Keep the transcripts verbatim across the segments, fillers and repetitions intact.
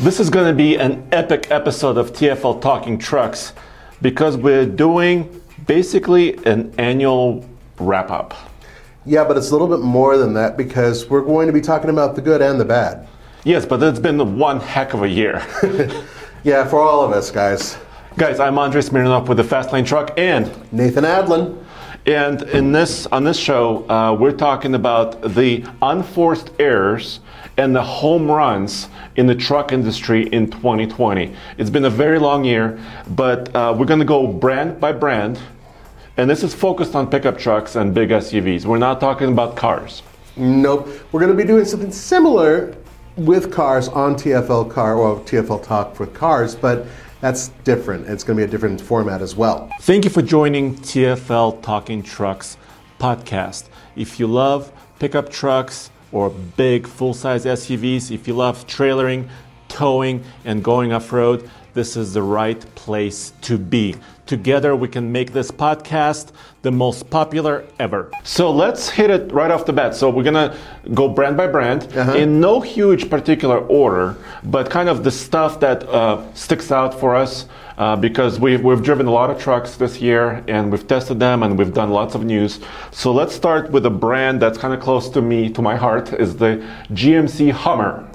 This is going to be an epic episode of T F L Talking Trucks because we're doing basically an annual wrap-up. Yeah, but it's a little bit more than that because we're going to be talking about the good and the bad. Yes, but it's been one heck of a year. Yeah, for all of us, guys. Guys, I'm Andrei Smirnov with the Fastlane Truck and Nathan Adlin. And in this, on this show, uh, we're talking about the unforced errors and the home runs in the truck industry in twenty twenty. It's been a very long year, but uh, we're going to go brand by brand. And this is focused on pickup trucks and big S U Vs. We're not talking about cars. Nope. We're going to be doing something similar with cars on T F L Car, or T F L Talk for cars, but that's different. It's going to be a different format as well. Thank you for joining T F L Talking Trucks podcast. If you love pickup trucks or big full-size S U Vs, if you love trailering, towing, and going off-road, this is the right place to be. Together we can make this podcast the most popular ever. So let's hit it right off the bat. So we're gonna go brand by brand, uh-huh. in no huge particular order, but kind of the stuff that uh, sticks out for us uh, because we've, we've driven a lot of trucks this year and we've tested them and we've done lots of news. So let's start with a brand that's kind of close to me, to my heart, is the G M C Hummer.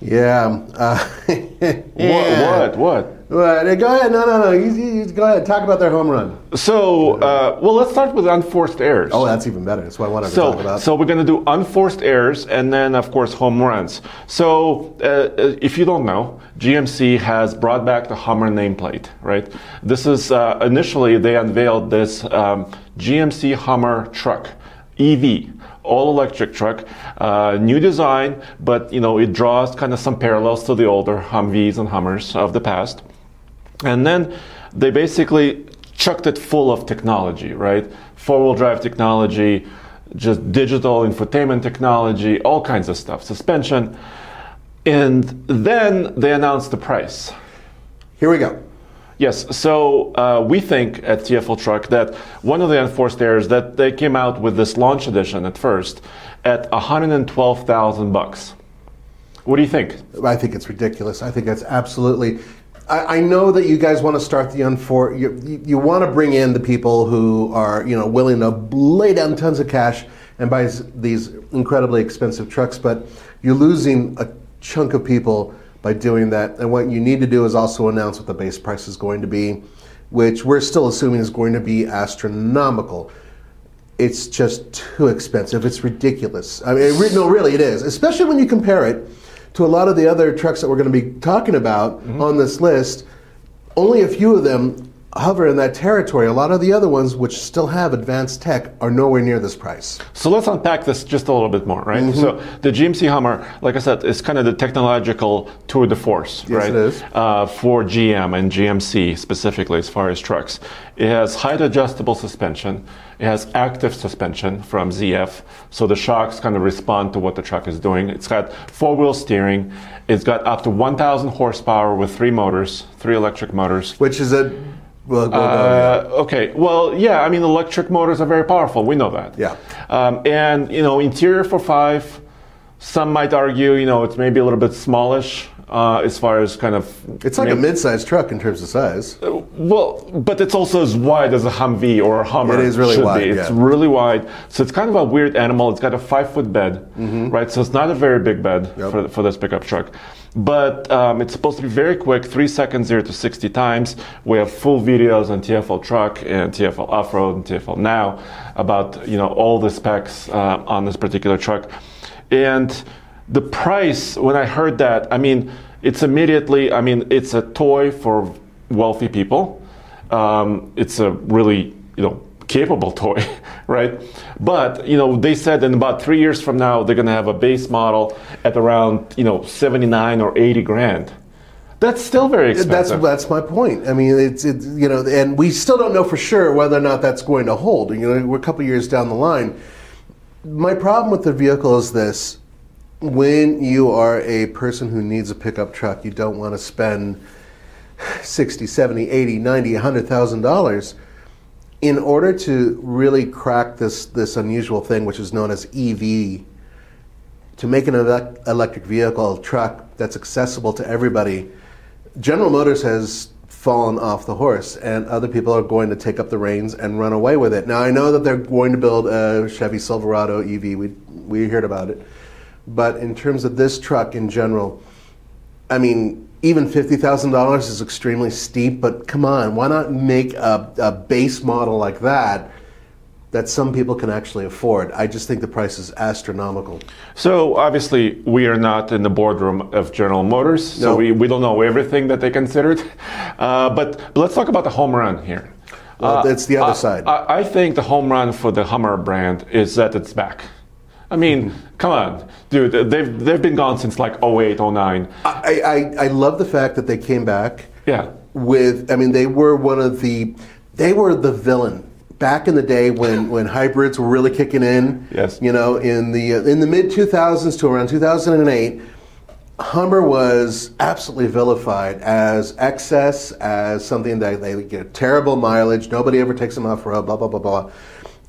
Yeah. Uh, yeah. What, what, what? What? Go ahead. No, no, no. You, you, you go ahead. Talk about their home run. So, uh, well, let's start with unforced errors. Oh, that's even better. That's what I wanted so, to talk about. So we're going to do unforced errors and then, of course, home runs. So uh, if you don't know, G M C has brought back the Hummer nameplate, right? This is, uh, initially, they unveiled this um, G M C Hummer truck, E V. All-electric truck, uh, new design, but you know it draws kind of some parallels to the older Humvees and Hummers of the past. And then they basically chucked it full of technology, right? Four-wheel drive technology, just digital infotainment technology, all kinds of stuff, suspension. And then they announced the price. Here we go. Yes, so uh, we think at T F L Truck that one of the unforced errors that they came out with this launch edition at first at one hundred twelve thousand bucks. What do you think? I think it's ridiculous. I think that's absolutely. I, I know that you guys want to start the unfor. You, you, you want to bring in the people who are you know willing to lay down tons of cash and buy these incredibly expensive trucks, but you're losing a chunk of people by doing that. And what you need to do is also announce what the base price is going to be, which we're still assuming is going to be astronomical. It's just too expensive. It's ridiculous. I mean, it, no, really it is, especially when you compare it to a lot of the other trucks that we're going to be talking about mm-hmm. on this list. Only a few of them hover in that territory. A lot of the other ones, which still have advanced tech, are nowhere near this price. So let's unpack this just a little bit more, right? Mm-hmm. So the G M C Hummer, like I said, is kind of the technological tour de force, yes, right? It is. Uh, for G M and G M C specifically, as far as trucks. It has height adjustable suspension. It has active suspension from Z F, so the shocks kind of respond to what the truck is doing. It's got four-wheel steering. It's got up to one thousand horsepower with three motors, three electric motors. Which is a Well, well, uh, no, yeah. Okay. Well, yeah. I mean, electric motors are very powerful. We know that. Yeah. Um, and you know, interior for five. Some might argue, you know, it's maybe a little bit smallish. uh, as far as kind of... It's like a mid-sized truck in terms of size. Uh, well, but it's also as wide as a Humvee or a Hummer. It is really wide, yeah. It's really wide. So it's kind of a weird animal. It's got a five-foot bed, mm-hmm. right? So it's not a very big bed yep. for, for this pickup truck. But um, it's supposed to be very quick, three seconds, zero to sixty times. We have full videos on T F L Truck and T F L Off-Road and T F L Now about, you know, all the specs uh, on this particular truck. And the price, when I heard that, I mean, it's immediately, I mean, it's a toy for wealthy people. Um, it's a really, you know, capable toy, right? But, you know, they said in about three years from now, they're going to have a base model at around, you know, seventy-nine or eighty grand. That's still very expensive. That's that's my point. I mean, it's it, you know, and we still don't know for sure whether or not that's going to hold. You know, we're a couple of years down the line. My problem with the vehicle is this: when you are a person who needs a pickup truck, you don't want to spend sixty, seventy, eighty, ninety, a hundred thousand dollars. In order to really crack this this unusual thing, which is known as E V, to make an electric vehicle truck that's accessible to everybody, General Motors has fallen off the horse, and other people are going to take up the reins and run away with it. Now, I know that they're going to build a Chevy Silverado E V. We we heard about it. But in terms of this truck in general, I mean, even fifty thousand dollars is extremely steep, but come on, why not make a, a base model like that that some people can actually afford? I just think the price is astronomical. So obviously we are not in the boardroom of General Motors, so no. we, we don't know everything that they considered. Uh, but, but let's talk about the home run here. Well, uh, it's the other I, side. I, I think the home run for the Hummer brand is that it's back. I mean, come on, dude, they've, they've been gone since like oh eight, oh nine. I, I, I love the fact that they came back. Yeah. With, I mean, they were one of the, they were the villain. Back in the day when, when hybrids were really kicking in. Yes. You know, in the, in the mid two thousands to around two thousand eight, Hummer was absolutely vilified as excess, as something that they get terrible mileage, nobody ever takes them off road, blah, blah, blah, blah.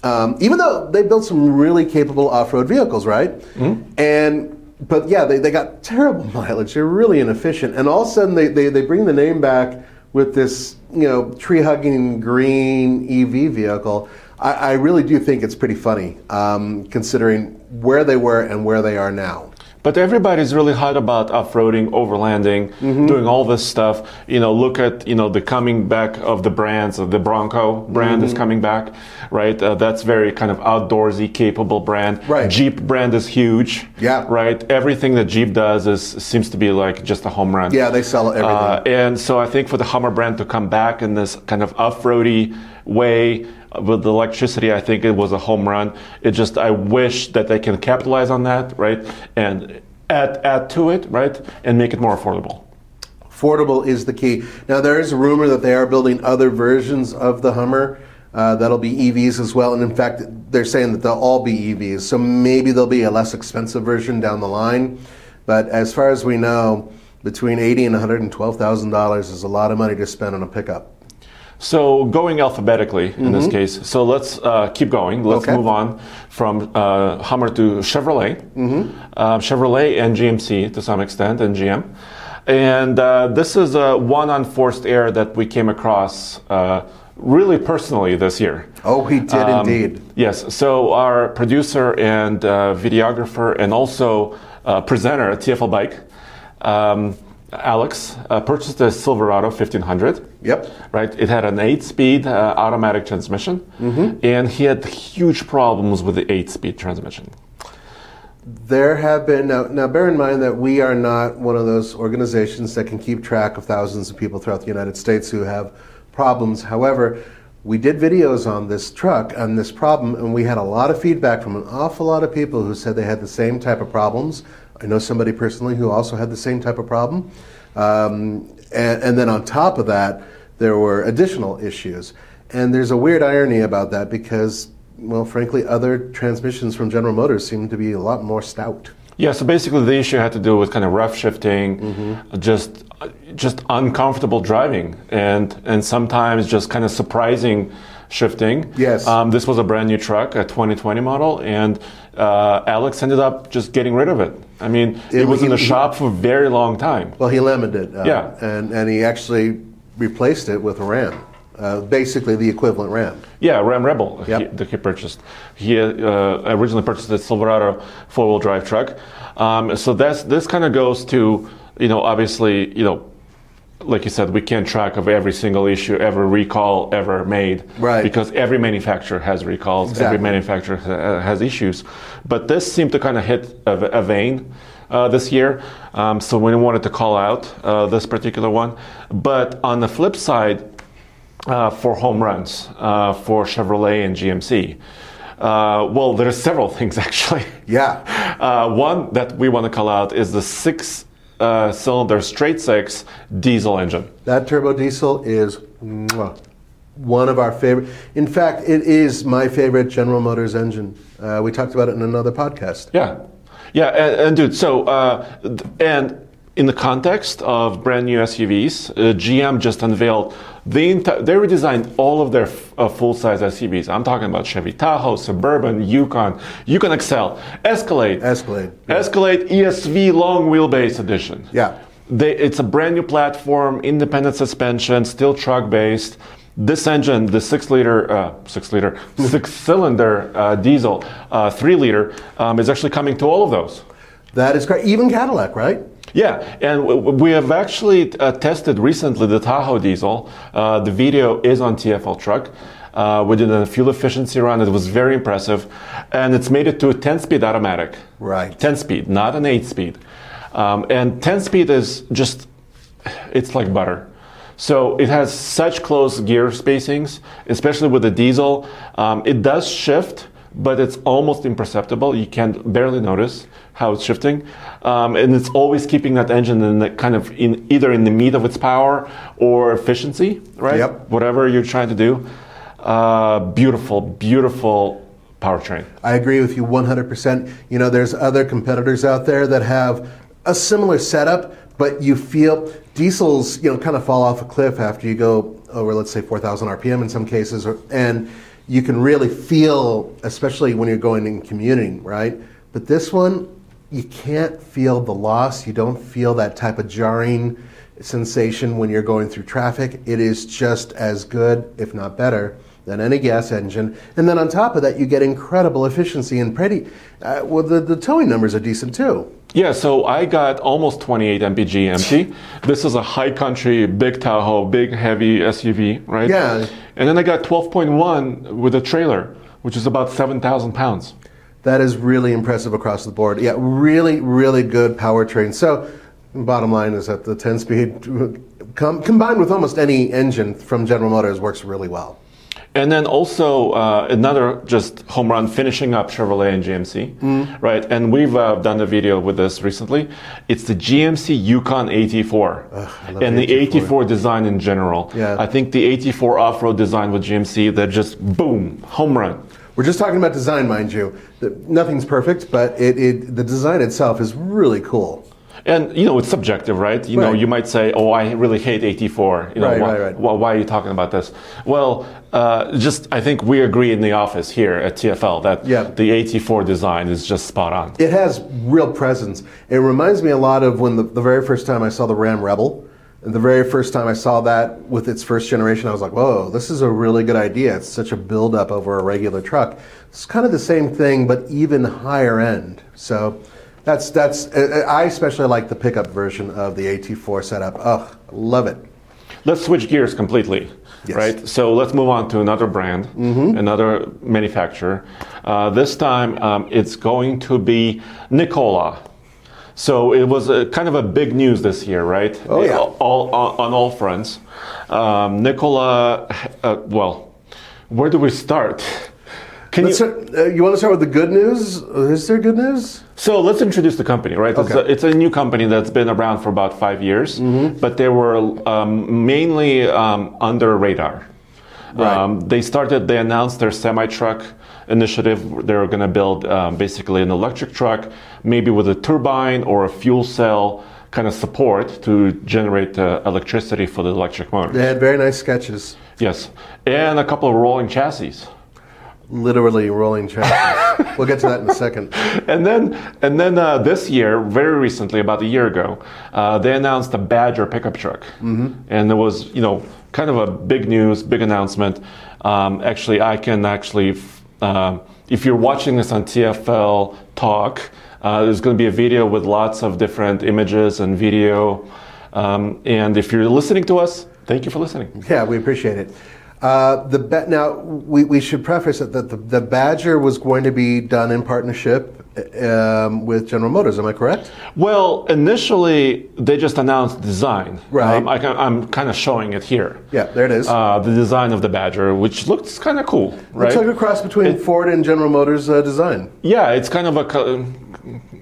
Um, even though they built some really capable off-road vehicles, right? Mm-hmm. And but yeah, they, they got terrible mileage. They're really inefficient. And all of a sudden, they, they, they bring the name back with this, you know, tree-hugging green E V vehicle. I, I really do think it's pretty funny, um, considering where they were and where they are now. But everybody's really hot about off-roading, overlanding, mm-hmm. doing all this stuff. You know, look at, you know, the coming back of the brands. Of the Bronco brand mm-hmm. is coming back, right? Uh, that's very kind of outdoorsy, capable brand. Right. Jeep brand is huge. Yeah. Right? Everything that Jeep does is seems to be like just a home run. Yeah, they sell everything. Uh, and so I think for the Hummer brand to come back in this kind of off-roady way, with the electricity, I think it was a home run. It just, I wish that they can capitalize on that, right? And add, add to it, right? And make it more affordable. Affordable is the key. Now, there is a rumor that they are building other versions of the Hummer. Uh, that'll be E Vs as well. And in fact, they're saying that they'll all be E Vs. So maybe there'll be a less expensive version down the line. But as far as we know, between eighty thousand dollars and one hundred twelve thousand dollars is a lot of money to spend on a pickup. So going alphabetically in mm-hmm. this case, so let's uh, keep going. Let's okay. move on from uh, Hummer to Chevrolet, mm-hmm. uh, Chevrolet and G M C to some extent, and G M. And uh, this is uh, one unforced error that we came across uh, really personally this year. Oh, he did um, indeed. Yes, so our producer and uh, videographer and also uh, presenter at T F L Bike, um, Alex uh, purchased a Silverado fifteen hundred. Yep. Right. It had an eight-speed uh, automatic transmission, mm-hmm. and he had huge problems with the eight-speed transmission. There have been now. Now, bear in mind that we are not one of those organizations that can keep track of thousands of people throughout the United States who have problems. However, we did videos on this truck and this problem, and we had a lot of feedback from an awful lot of people who said they had the same type of problems. I know somebody personally who also had the same type of problem. Um, and, and then on top of that, there were additional issues. And there's a weird irony about that because, well, frankly, other transmissions from General Motors seem to be a lot more stout. Yeah, so basically the issue had to do with kind of rough shifting, mm-hmm. just just uncomfortable driving, and, and sometimes just kind of surprising shifting. Yes. Um, this was a brand new truck, a twenty twenty model, and uh, Alex ended up just getting rid of it. I mean, it, it was he, in the he, shop for a very long time. Well, he lemmed it. Uh, yeah. And, and he actually replaced it with a RAM. Uh, basically the equivalent RAM. Yeah, RAM Rebel yep. he, that he purchased. He uh, originally purchased a Silverado four-wheel drive truck. Um, so that's this kind of goes to, you know, obviously, you know, like you said, we can't track of every single issue, every recall ever made. Right. Because every manufacturer has recalls, exactly. every manufacturer ha- has issues. But this seemed to kind of hit a, a vein uh, this year. Um, so we wanted to call out uh, this particular one. But on the flip side, Uh, for home runs uh, for Chevrolet and G M C. Uh, well, there are several things actually. Yeah. Uh, one that we want to call out is the six uh, cylinder straight six diesel engine. That turbo diesel is one of our favorite. In fact, it is my favorite General Motors engine. Uh, we talked about it in another podcast. Yeah. Yeah. And, and dude, so, uh, and in the context of brand new S U Vs, uh, G M just unveiled They, they redesigned all of their f- uh, full-size S U Vs. I'm talking about Chevy Tahoe, Suburban, Yukon, Yukon Excel, Escalade. Escalade. Yeah. Escalade E S V long wheelbase edition. Yeah. They, it's a brand new platform, independent suspension, still truck-based. This engine, the six-liter, uh, six-liter, six-cylinder uh, diesel, uh, three-liter, um, is actually coming to all of those. That is great. Even Cadillac, right? Yeah, and we have actually uh, tested recently the Tahoe diesel. Uh, the video is on T F L Truck. Uh, we did a fuel efficiency run. It was very impressive. And it's made it to a ten-speed automatic. Right. ten-speed, not an eight-speed. Um, and ten-speed is just, it's like butter. So it has such close gear spacings, especially with the diesel. Um, it does shift, but it's almost imperceptible. You can barely notice how it's shifting. Um, and it's always keeping that engine in the kind of in either in the meat of its power or efficiency, right? Yep. Whatever you're trying to do. Uh, beautiful, beautiful powertrain. I agree with you one hundred percent. You know, there's other competitors out there that have a similar setup, but you feel diesels, you know, kind of fall off a cliff after you go over, let's say, four thousand R P M in some cases, or, and you can really feel, especially when you're going and commuting, right? But this one, you can't feel the loss. You don't feel that type of jarring sensation when you're going through traffic. It is just as good, if not better, than any gas engine. And then on top of that, you get incredible efficiency and pretty, uh, well, the, the towing numbers are decent too. Yeah, so I got almost twenty-eight M P G empty. This is a high country, big Tahoe, big heavy S U V, right? Yeah. And then I got twelve point one with a trailer, which is about seven thousand pounds. That is really impressive across the board. Yeah, really, really good powertrain. So, bottom line is that the ten-speed com- combined with almost any engine from General Motors works really well. And then also uh, another just home run finishing up Chevrolet and G M C, mm. right? And we've uh, done a video with this recently. It's the G M C Yukon eighty-four Ugh, and the eighty-four design in general. Yeah. I think the eighty-four off-road design with G M C, they're just boom, home run. We're just talking about design, mind you. The, nothing's perfect, but it, it the design itself is really cool. And, you know, it's subjective, right? You right. know, you might say, oh, I really hate eighty-four. You know, right, why, right, right. Why, why are you talking about this? Well, uh, just I think we agree in the office here at T F L that yep. the eighty-four design is just spot on. It has real presence. It reminds me a lot of when the, the very first time I saw the Ram Rebel. And the very first time I saw that with its first generation, I was like, whoa, this is a really good idea. It's such a build-up over a regular truck. It's kind of the same thing, but even higher end. So... That's that's. I especially like the pickup version of the A T four setup. Ugh, love it. Let's switch gears completely, yes. right? So let's move on to another brand, mm-hmm. another manufacturer. Uh, this time um, it's going to be Nikola. So it was a, kind of a big news this year, right? Oh yeah, all, all, all, on all fronts. Um, Nikola. Uh, well, where do we start? Can you, start, uh, you want to start with the good news? Is there good news? So let's introduce the company, right? Okay. It's, a, it's a new company that's been around for about five years, mm-hmm. but they were um, mainly um, under radar. Right. Um, they started, they announced their semi-truck initiative. They're going to build um, basically an electric truck, maybe with a turbine or a fuel cell kind of support to generate uh, electricity for the electric motor. They had very nice sketches. Yes, and a couple of rolling chassis. Literally rolling chassis. We'll get to that in a second. And then, and then uh, this year, very recently, about a year ago, uh, they announced the Badger pickup truck, mm-hmm. and it was, you know, kind of a big news, big announcement. Um, actually, I can actually, uh, if you're watching this on T F L Talk, uh, there's going to be a video with lots of different images and video. Um, and if you're listening to us, thank you for listening. Yeah, we appreciate it. Uh, the ba- now we, we should preface it that the, the Badger was going to be done in partnership um, with General Motors. Am I correct? Well, initially they just announced design. Right. Um, I can, I'm kind of showing it here. Yeah, there it is. Uh, the design of the Badger, which looks kind of cool. Right? It's like a cross between it, Ford and General Motors uh, design. Yeah, it's kind of a co-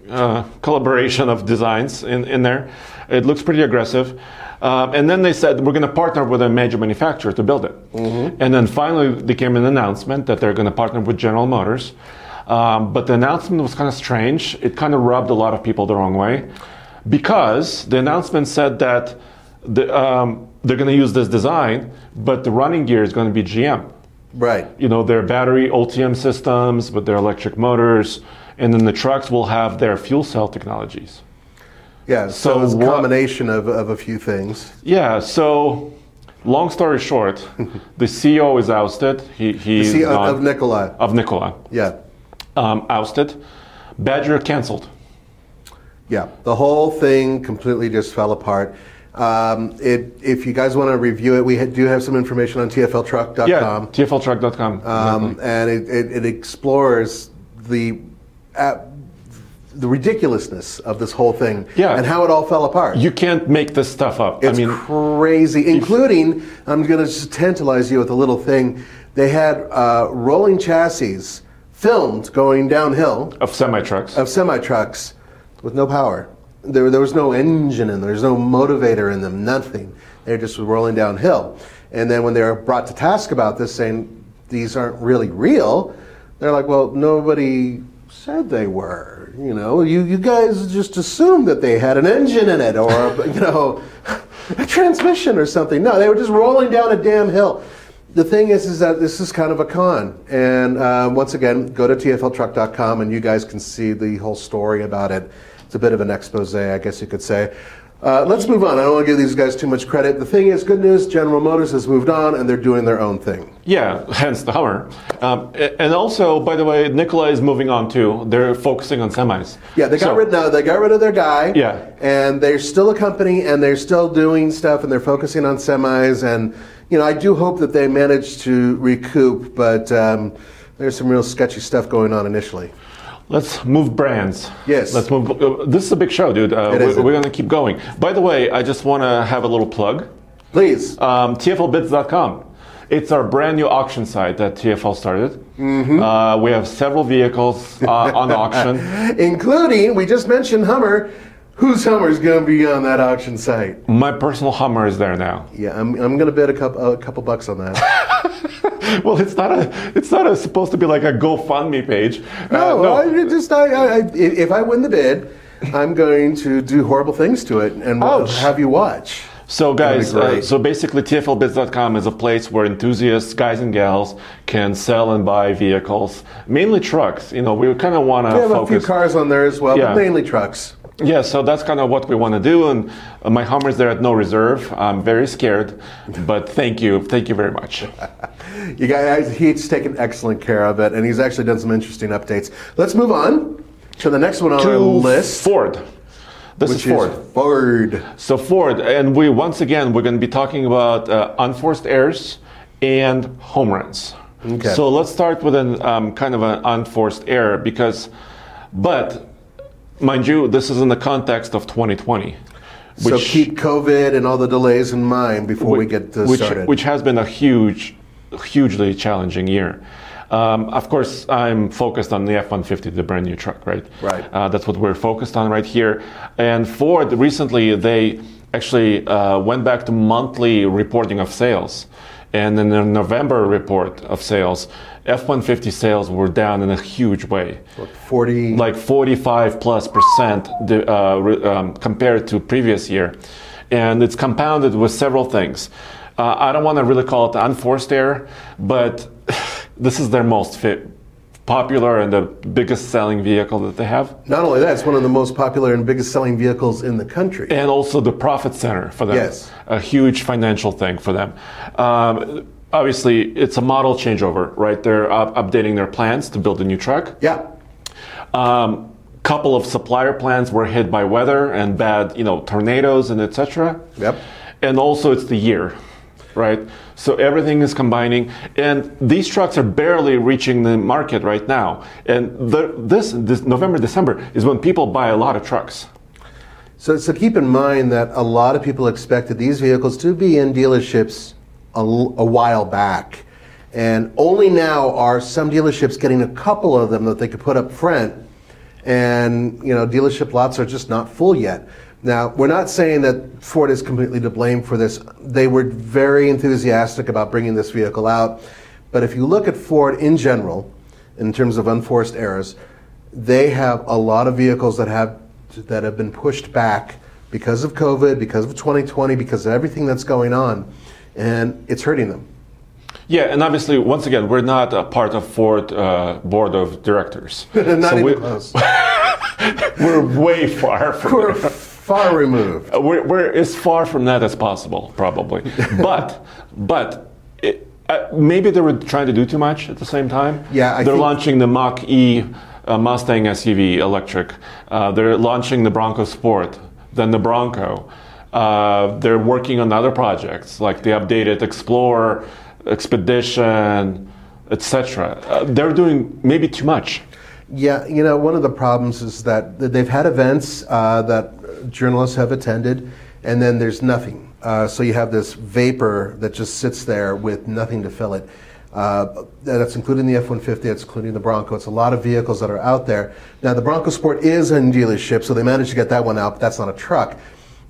uh, collaboration of designs in, in there. It looks pretty aggressive. Um, and then they said, we're going to partner with a major manufacturer to build it. Mm-hmm. And then finally there came an announcement that they're going to partner with General Motors. Um, but the announcement was kind of strange. It kind of rubbed a lot of people the wrong way. Because the announcement said that the, um, they're going to use this design, but the running gear is going to be G M. Right. You know, their battery O T M systems with their electric motors. And then the trucks will have their fuel cell technologies. Yeah, so, so it's a combination what, of, of a few things. Yeah, so long story short, the C E O is ousted. He, he the C E O not, of Nikola. Of Nikola. Yeah. Um, ousted. Badger canceled. Yeah, the whole thing completely just fell apart. Um, it, if you guys want to review it, we ha- do have some information on T F L truck dot com. Yeah, T F L truck dot com. Um, exactly. And it, it, it explores the... Uh, the ridiculousness of this whole thing, yeah. and how it all fell apart. You can't make this stuff up. It's I mean, crazy, including, I'm going to tantalize you with a little thing. They had uh, rolling chassis filmed going downhill. Of semi-trucks. Of semi-trucks with no power. There, there was no engine in them. There's no motivator in them, nothing. They just were rolling downhill. And then when they were brought to task about this, saying these aren't really real, they're like, well, nobody... said they were, you know, you, you guys just assumed that they had an engine in it or, a, you know, a transmission or something. No, they were just rolling down a damn hill. The thing is, is that this is kind of a con. And uh, once again, go to T F L truck dot com and you guys can see the whole story about it. It's a bit of an expose, I guess you could say. Uh, let's move on. I don't want to give these guys too much credit. The thing is, good news, General Motors has moved on and they're doing their own thing. Yeah, hence the Hummer. Um, and also, by the way, Nikola is moving on too. They're focusing on semis. Yeah, they got, so, rid, no, they got rid of their guy. Yeah. And they're still a company and they're still doing stuff and they're focusing on semis. And, you know, I do hope that they manage to recoup, but um, there's some real sketchy stuff going on initially. Let's move brands. Yes. Let's move. This is a big show, dude. Uh, it is. We're, we're going to keep going. By the way, I just want to have a little plug. Please. Um, T F L Bids dot com. It's our brand new auction site that T F L started. Mm-hmm. Uh, we have several vehicles uh, on auction. Including, we just mentioned Hummer. Whose Hummer is going to be on that auction site? My personal Hummer is there now. Yeah, I'm, I'm going to bid a couple, a couple bucks on that. Well, it's not a. It's not a, supposed to be like a GoFundMe page. Uh, no, no. I just. I, I, if I win the bid, I'm going to do horrible things to it and Ouch. have you watch. So, guys. Uh, so basically, T F L bids dot com is a place where enthusiasts, guys and gals, can sell and buy vehicles, mainly trucks. You know, we kind of want to. We have focus. a few cars on there as well, yeah. but mainly trucks. Yeah, so that's kind of what we want to do, and my Hummer's there at no reserve. I'm very scared, but thank you. Thank you very much. You guys, he's taken excellent care of it, and he's actually done some interesting updates. Let's move on to the next one on to our list. Ford. This Which is Ford. Is Ford. So Ford, and we once again, we're going to be talking about uh, unforced errors and home runs. Okay. So let's start with an um, kind of an unforced error, because, but... mind you, this is in the context of twenty twenty. Which, so keep COVID and all the delays in mind before which, we get uh, which, started. Which has been a huge, hugely challenging year. Um, of course, I'm focused on the F one fifty, the brand new truck, right? Right. Uh, that's what we're focused on right here. And Ford, recently, they actually uh, went back to monthly reporting of sales. And in the November report of sales, F one fifty sales were down in a huge way, like forty, like forty-five plus percent the, uh, um, compared to previous year, and it's compounded with several things. Uh, I don't want to really call it the unforced error, but this is their most fit, popular and the biggest selling vehicle that they have. Not only that, it's one of the most popular and biggest selling vehicles in the country. And also the profit center for them. Yes. A huge financial thing for them. Um, obviously, it's a model changeover, right? They're up updating their plans to build a new truck. Yeah. Um, couple of supplier plans were hit by weather and bad, you know, tornadoes and et cetera. Yep. And also it's the year, right? So everything is combining, and these trucks are barely reaching the market right now. And the, this, this November, December is when people buy a lot of trucks. So, so keep in mind that a lot of people expected these vehicles to be in dealerships a, a while back. And only now are some dealerships getting a couple of them that they could put up front, and you know, dealership lots are just not full yet. Now, we're not saying that Ford is completely to blame for this. They were very enthusiastic about bringing this vehicle out. But if you look at Ford in general, in terms of unforced errors, they have a lot of vehicles that have that have been pushed back because of COVID, because of twenty twenty, because of everything that's going on, and it's hurting them. Yeah, and obviously, once again, we're not a part of Ford uh, board of directors. Not so even we, close. We're way far from we're there. Far removed. We're, we're as far from that as possible, probably. But, but it, uh, maybe they were trying to do too much at the same time. Yeah, I they're think launching the Mach-E uh, Mustang S U V electric. Uh, they're launching the Bronco Sport, then the Bronco. Uh, they're working on other projects like the updated Explorer, Expedition, et cetera. Uh, they're doing maybe too much. Yeah, you know, one of the problems is that they've had events uh, that journalists have attended, and then there's nothing. Uh, so you have this vapor that just sits there with nothing to fill it. Uh, that's including the F one fifty, that's including the Bronco. It's a lot of vehicles that are out there. Now, the Bronco Sport is in dealership, so they managed to get that one out, but that's not a truck.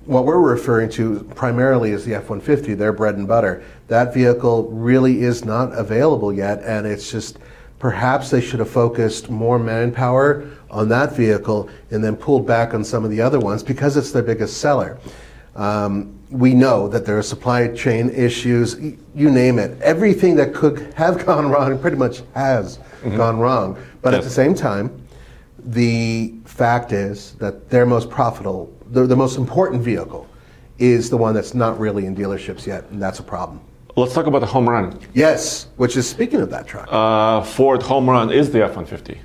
What we're referring to primarily is the F one fifty, their bread and butter. That vehicle really is not available yet, and it's just... Perhaps they should have focused more manpower on that vehicle and then pulled back on some of the other ones because it's their biggest seller. Um, we know that there are supply chain issues, you name it. Everything that could have gone wrong pretty much has mm-hmm. gone wrong. But yes. At the same time, the fact is that their most profitable, the, the most important vehicle is the one that's not really in dealerships yet, and that's a problem. Let's talk about the home run. Yes, which is, speaking of that truck. Uh, Ford home run is the F one fifty.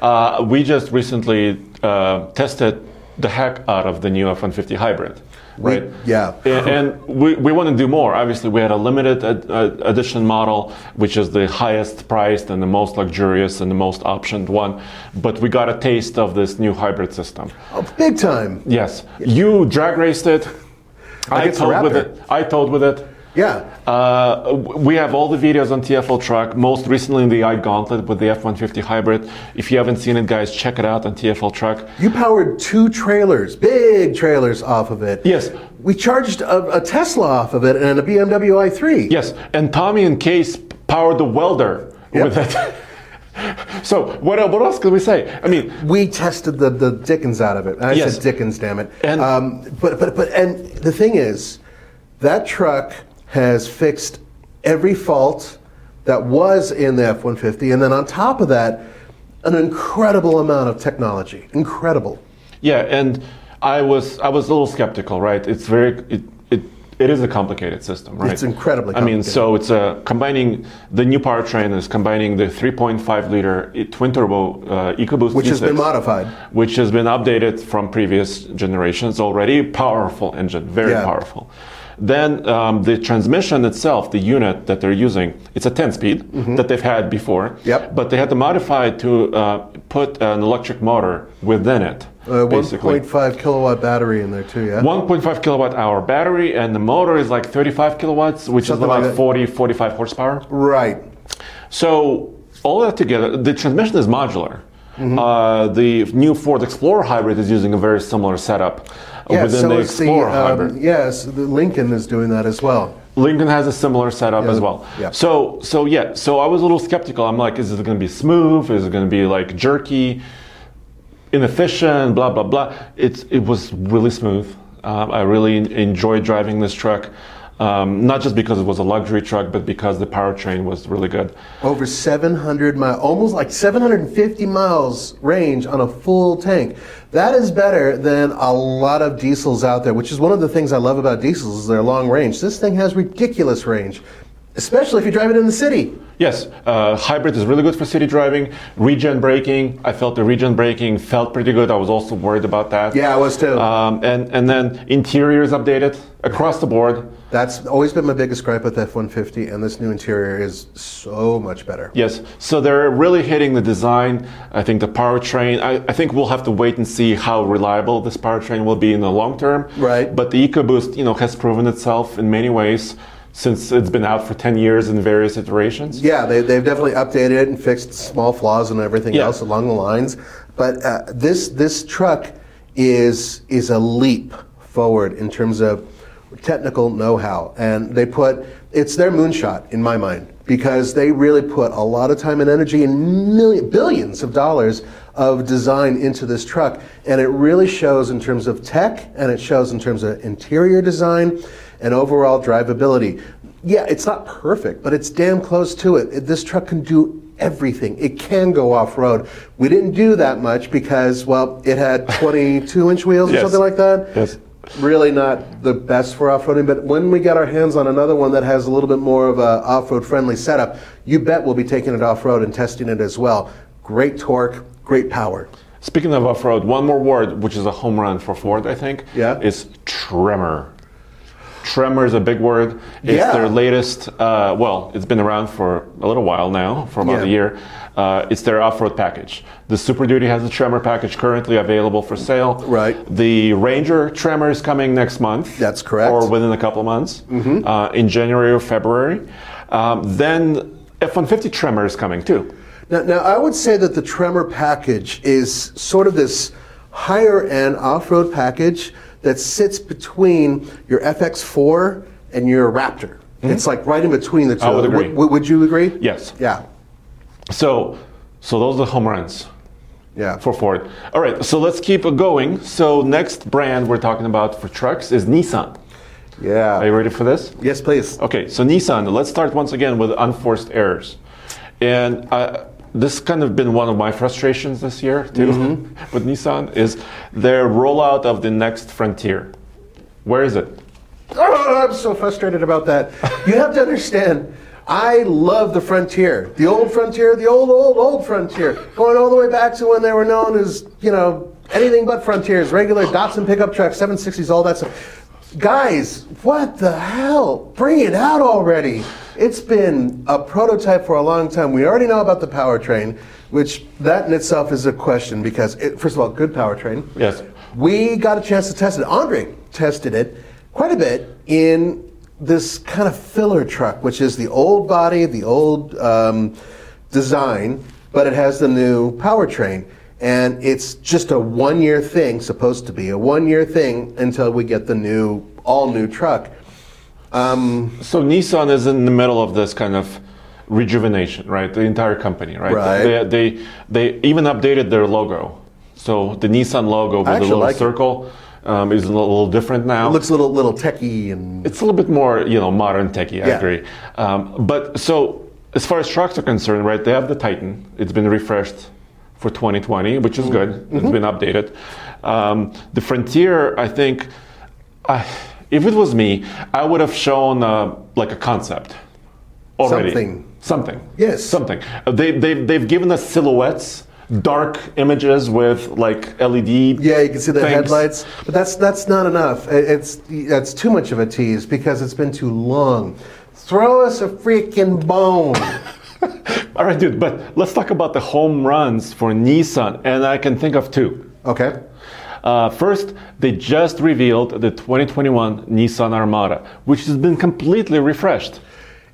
Uh, we just recently uh, tested the heck out of the new F one fifty hybrid, right? We, yeah. And, and we, we want to do more. Obviously, we had a limited ad, uh, edition model, which is the highest priced and the most luxurious and the most optioned one. But we got a taste of this new hybrid system. Oh, big time. Yes. You drag raced it. I, I towed with it. I towed with it. Yeah. Uh, we have all the videos on T F L Truck, most recently in the iGauntlet with the F one fifty hybrid. If you haven't seen it, guys, check it out on T F L Truck. You powered two trailers, big trailers off of it. Yes. We charged a, a Tesla off of it and a B M W i three. Yes, and Tommy and Case powered the welder yep. with it. So what, what else can we say? I mean, we tested the, the Dickens out of it. I yes. said Dickens, damn it. And um, but but but and the thing is, that truck has fixed every fault that was in the F one fifty, and then on top of that, an incredible amount of technology. Incredible. Yeah, and I was I was a little skeptical, right? It's very it it, it is a complicated system, right? It's incredibly complicated. I mean, so it's a combining the new powertrain is combining the three point five liter twin turbo uh, EcoBoost, which G six, has been modified, which has been updated from previous generations already. Powerful engine, very yeah. powerful. Then um, the transmission itself, the unit that they're using, it's a ten-speed mm-hmm. that they've had before, yep. but they had to modify it to uh, put an electric motor within it. Uh, one point five kilowatt battery in there too, yeah? one point five kilowatt hour battery, and the motor is like thirty-five kilowatts, which Something is about like forty, forty-five horsepower. Right. So all that together, the transmission is modular. Mm-hmm. Uh, the new Ford Explorer hybrid is using a very similar setup yeah, within so the Explorer the, um, hybrid. Yes, the Lincoln is doing that as well. Lincoln has a similar setup yeah, as well. Yeah. So, so yeah, so I was a little skeptical. I'm like, is it going to be smooth? Is it going to be like jerky, inefficient, blah, blah, blah? It's, it was really smooth. Um, I really enjoyed driving this truck. Um, not just because it was a luxury truck, but because the powertrain was really good. Over seven hundred miles, almost like seven hundred fifty miles range on a full tank. That is better than a lot of diesels out there, which is one of the things I love about diesels is their long range. This thing has ridiculous range, especially if you drive it in the city. Yes, uh, hybrid is really good for city driving. Regen braking, I felt the regen braking felt pretty good. I was also worried about that. Yeah, I was too. Um, and, and then interior is updated across the board. That's always been my biggest gripe with F one fifty, and this new interior is so much better. Yes, so they're really hitting the design. I think the powertrain, I, I think we'll have to wait and see how reliable this powertrain will be in the long term. Right. But the EcoBoost, you know, has proven itself in many ways since it's been out for ten years in various iterations. Yeah, they, they've definitely updated it and fixed small flaws and everything yeah. else along the lines. But uh, this this truck is is a leap forward in terms of technical know-how, and they put, it's their moonshot in my mind, because they really put a lot of time and energy and million, billions of dollars of design into this truck, and it really shows in terms of tech, and it shows in terms of interior design and overall drivability. Yeah, it's not perfect, but it's damn close to it. This truck can do everything. It can go off-road. We didn't do that much because, well, it had twenty-two inch wheels yes. or something like that. Yes. Really not the best for off-roading, but when we get our hands on another one that has a little bit more of a off-road friendly setup, you bet we'll be taking it off-road and testing it as well. Great torque, great power. Speaking of off-road, one more word, which is a home run for Ford, I think, yeah. is Tremor. Tremor is a big word. It's yeah. their latest, uh, well, it's been around for a little while now, for about yeah. a year. Uh, it's their off-road package. The Super Duty has a Tremor package currently available for sale. Right. The Ranger Tremor is coming next month. That's correct. Or within a couple of months, mm-hmm. uh, in January or February. Um, then F one fifty Tremor is coming too. Now, now, I would say that the Tremor package is sort of this higher-end off-road package that sits between your F X four and your Raptor. Mm-hmm. It's like right in between the two. I would agree. Would, would you agree? Yes. Yeah. So, so those are home runs. Yeah. For Ford. All right. So let's keep going. So next brand we're talking about for trucks is Nissan. Yeah. Are you ready for this? Yes, please. Okay. So Nissan. Let's start once again with unforced errors, and. Uh, This kind of been one of my frustrations this year too mm-hmm. with Nissan is their rollout of the next Frontier. Where is it? Oh, I'm so frustrated about that. You have to understand, I love the Frontier. The old Frontier, the old, old, old Frontier. Going all the way back to when they were known as, you know, anything but Frontiers, regular Datsun pickup trucks, seven sixties, all that stuff. Guys, what the hell? Bring it out already. It's been a prototype for a long time. We already know about the powertrain, which that in itself is a question because, it, first of all, good powertrain. Yes. We got a chance to test it. Andre tested it quite a bit in this kind of filler truck, which is the old body, the old um, design, but it has the new powertrain. And it's just a one-year thing, supposed to be a one-year thing until we get the new, all-new truck. Um, so Nissan is in the middle of this kind of rejuvenation, right? The entire company, right? Right. They they, they even updated their logo. So the Nissan logo with a little like circle um, is a little different now. It looks a little little techie and it's a little bit more, you know, modern techie. I yeah. agree. Um, but so as far as trucks are concerned, right? They have the Titan. It's been refreshed for twenty twenty, which is good. Mm-hmm. It's been updated. Um, the Frontier, I think, I, if it was me, I would have shown uh, like a concept already. Something. Something. Yes. Something. They, they, they've given us silhouettes, dark images with like L E D. Yeah, you can see the things. Headlights. But that's that's not enough. It's that's too much of a tease because it's been too long. Throw us a freaking bone. All right, dude, but let's talk about the home runs for Nissan, and I can think of two. Okay. Uh, first, they just revealed the twenty twenty-one Nissan Armada, which has been completely refreshed.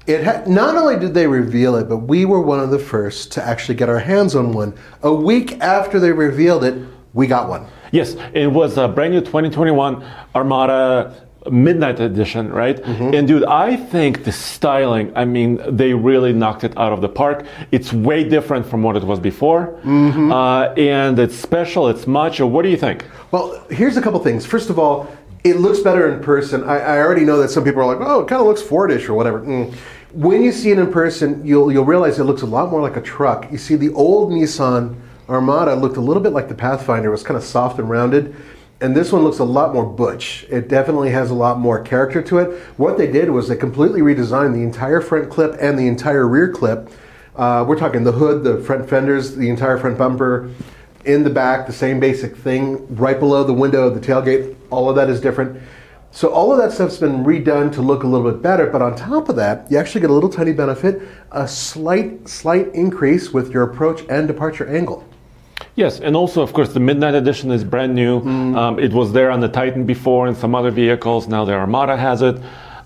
It ha- Not only did they reveal it, but we were one of the first to actually get our hands on one. A week after they revealed it, we got one. Yes, it was a brand new twenty twenty-one Armada Midnight Edition, right? Mm-hmm. And dude, I think the styling, I mean, they really knocked it out of the park. It's way different from what it was before. Mm-hmm. Uh, and it's special, it's macho. What do you think? Well, here's a couple things. First of all, It looks better in person. I, I already know that some people are like, oh, it kind of looks Fordish or whatever. Mm. When you see it in person, you'll, you'll realize it looks a lot more like a truck. You see, the old Nissan Armada looked a little bit like the Pathfinder. It was kind of soft and rounded. And this one looks a lot more butch. It definitely has a lot more character to it. What they did was they completely redesigned the entire front clip and the entire rear clip. Uh, we're talking the hood, the front fenders, the entire front bumper. In the back, the same basic thing. Right below the window, the tailgate, all of that is different. So all of that stuff's been redone to look a little bit better, but on top of that, you actually get a little tiny benefit, a slight, slight increase with your approach and departure angle. Yes, and also, of course, the Midnight Edition is brand new. Mm. Um, it was there on the Titan before and some other vehicles. Now the Armada has it.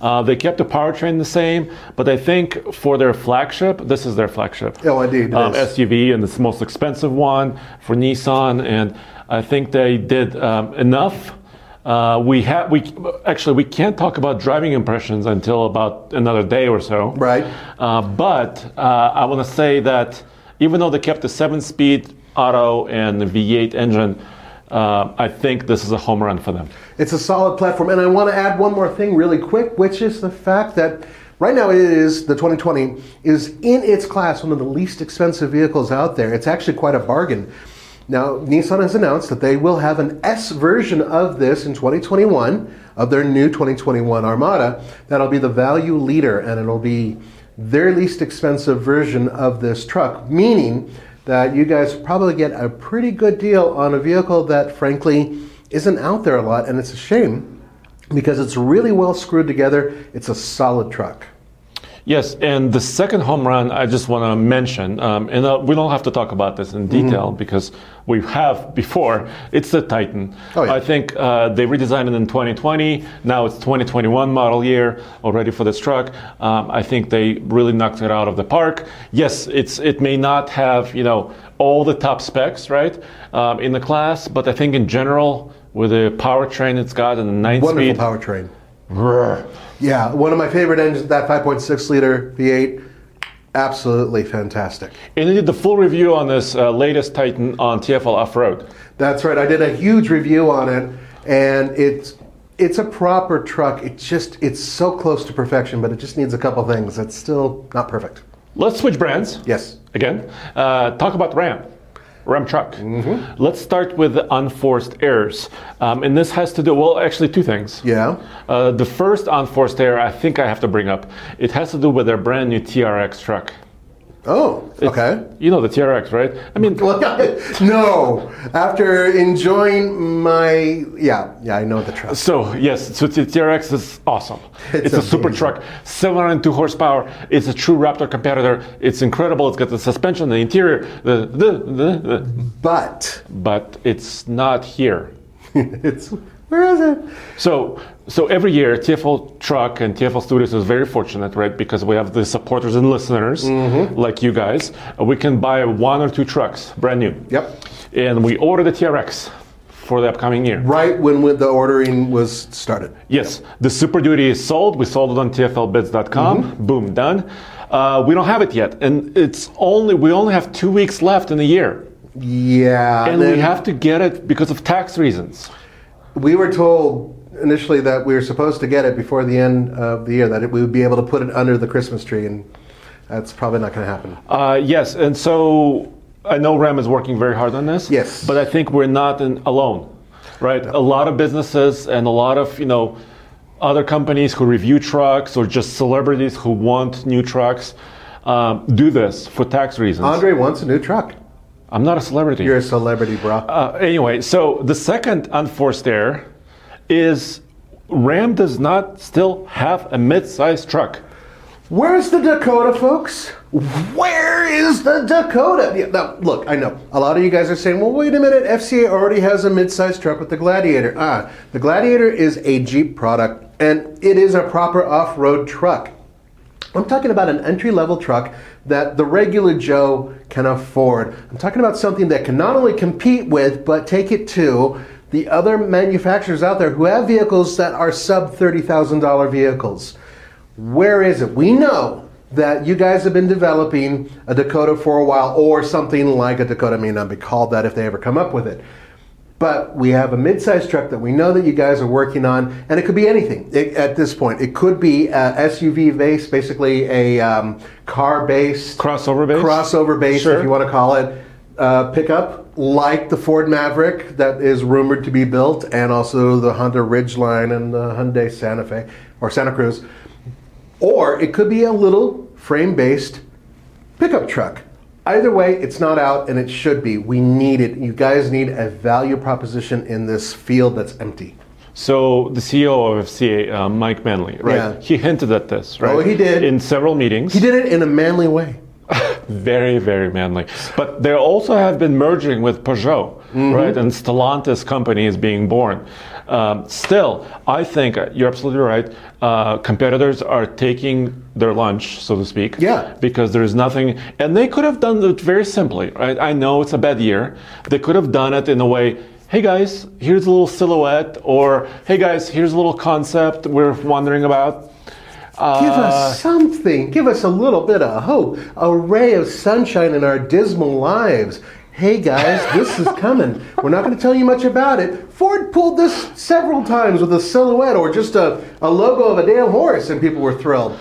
Uh, they kept the powertrain the same, but I think for their flagship, this is their flagship. Oh, indeed, it um, is. S U V, and it's the most expensive one for Nissan, and I think they did um, enough. Uh, we have we actually we can't talk about driving impressions until about another day or so. Right. Uh, but uh, I want to say that even though they kept the seven-speed auto and the V eight engine, uh, I think this is a home run for them. It's a solid platform, and I want to add one more thing really quick, which is the fact that right now it is the twenty twenty is in its class one of the least expensive vehicles out there. It's actually quite a bargain. Now, Nissan has announced that they will have an S version of this in twenty twenty-one, of their new twenty twenty-one Armada. That'll be the value leader, and it'll be their least expensive version of this truck, meaning that you guys probably get a pretty good deal on a vehicle that, frankly, isn't out there a lot, and it's a shame because it's really well screwed together. It's a solid truck. Yes, and the second home run I just want to mention, um, and uh, we don't have to talk about this in detail mm-hmm. because we have before, it's the Titan. Oh, yeah. I think uh, they redesigned it in twenty twenty, now it's twenty twenty-one model year already for this truck. Um, I think they really knocked it out of the park. Yes, it's it may not have, you know, all the top specs, right, um, in the class, but I think in general, with the powertrain it's got and the nine Wonderful speed. Wonderful powertrain. Yeah, one of my favorite engines, that five point six liter V eight, absolutely fantastic. And you did the full review on this uh, latest Titan on T F L Off-Road. That's right, I did a huge review on it, and it's it's a proper truck. It just it's so close to perfection, but it just needs a couple things. It's still not perfect. Let's switch brands. Yes. Again, uh, talk about RAM. RAM truck. Mm-hmm. Let's start with the unforced errors. Um, and this has to do, well, actually two things. Yeah. Uh, the first unforced error I think I have to bring up. It has to do with their brand new T R X truck. Oh, it's, okay. You know the T R X, right? I mean, no. After enjoying my, yeah, yeah, I know the truck. So, yes, so the T R X is awesome. It's, it's a super truck, seven hundred two horsepower. It's a true Raptor competitor. It's incredible. It's got the suspension, the interior, the, the, the, the. But. But it's not here. It's, where is it? So. So every year, T F L Truck and T F L Studios is very fortunate, right? Because we have the supporters and listeners mm-hmm. like you guys. We can buy one or two trucks, brand new. Yep. And we order the T R X for the upcoming year. Right when the ordering was started. Yes. Yep. The Super Duty is sold. We sold it on T F L bids dot com. Mm-hmm. Boom, done. Uh, we don't have it yet. And it's only we only have two weeks left in the year. Yeah. And then we have to get it because of tax reasons. We were told initially that we were supposed to get it before the end of the year, that it, we would be able to put it under the Christmas tree, and that's probably not going to happen. Uh, yes, and so I know RAM is working very hard on this. Yes, but I think we're not in, alone, right? No. A lot of businesses and a lot of you know other companies who review trucks or just celebrities who want new trucks um, do this for tax reasons. Andre wants a new truck. I'm not a celebrity. You're a celebrity, bro. Uh, anyway, so the second unforced error is RAM does not still have a mid-sized truck. Where's the Dakota, folks? Where is the Dakota? Yeah, now, look, I know, a lot of you guys are saying, well, wait a minute, F C A already has a mid-sized truck with the Gladiator. Ah, the Gladiator is a Jeep product, and it is a proper off-road truck. I'm talking about an entry-level truck that the regular Joe can afford. I'm talking about something that can not only compete with, but take it to the other manufacturers out there who have vehicles that are sub thirty thousand dollar vehicles. Where is it? We know that you guys have been developing a Dakota for a while, or something like a Dakota. It may not be called that if they ever come up with it. But we have a mid-sized truck that we know that you guys are working on, and it could be anything it, at this point. It could be uh, S U V-based, basically a um, car-based... Crossover-based? Crossover-based, sure. If you want to call it. Uh, pickup, like the Ford Maverick that is rumored to be built, and also the Honda Ridgeline and the Hyundai Santa Fe, or Santa Cruz. Or it could be a little frame-based pickup truck. Either way, it's not out, and it should be. We need it. You guys need a value proposition in this field that's empty. So the C E O of F C A, uh, Mike Manley, right? Yeah. He hinted at this, right? Oh, he did. In several meetings. He did it in a manly way. Very, very manly. But they also have been merging with Peugeot, mm-hmm. right? And Stellantis company is being born. Um, still, I think you're absolutely right. Uh, competitors are taking their lunch, so to speak. Yeah. Because there is nothing, and they could have done it very simply, right? I know it's a bad year. They could have done it in a way. Hey guys, here's a little silhouette, or hey guys, here's a little concept we're wondering about. Uh, Give us something. Give us a little bit of hope. A ray of sunshine in our dismal lives. Hey guys, this is coming. We're not going to tell you much about it. Ford pulled this several times with a silhouette or just a, a logo of a damn horse, and people were thrilled.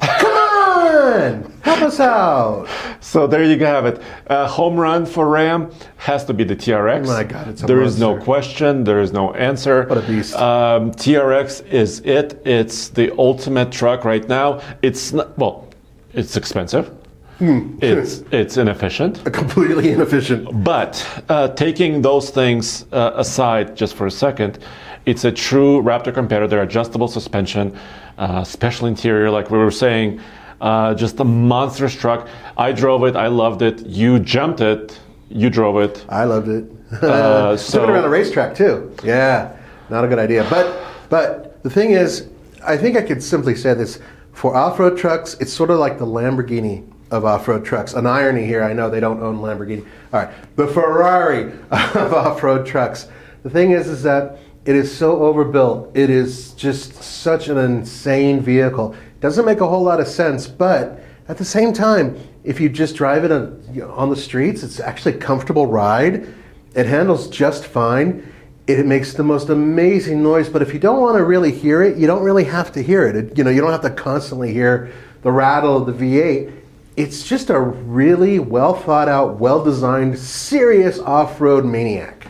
Come on! Help us out. So there you have it. A home run for RAM has to be the T R X. Oh my God, it's a There monster. Is no question. There is no answer. What a beast. Um, T R X is it. It's the ultimate truck right now. It's not, well, it's expensive. Mm. It's it's inefficient. Completely inefficient. But uh, taking those things uh, aside just for a second, it's a true Raptor competitor, adjustable suspension, uh, special interior, like we were saying. Uh, just a monstrous truck. I drove it. I loved it. You jumped it. You drove it. I loved it. Uh, so it around a racetrack too. Yeah, not a good idea. But but the thing is, I think I could simply say this: for off-road trucks, it's sort of like the Lamborghini of off-road trucks. An irony here. I know they don't own Lamborghini. All right, the Ferrari of off-road trucks. The thing is, is that it is so overbuilt. It is just such an insane vehicle. Doesn't make a whole lot of sense, but at the same time, if you just drive it on, you know, on the streets, it's actually a comfortable ride. It handles just fine. It makes the most amazing noise, but if you don't want to really hear it, you don't really have to hear it. It you know, you don't have to constantly hear the rattle of the V eight. It's just a really well thought out, well-designed, serious off-road maniac.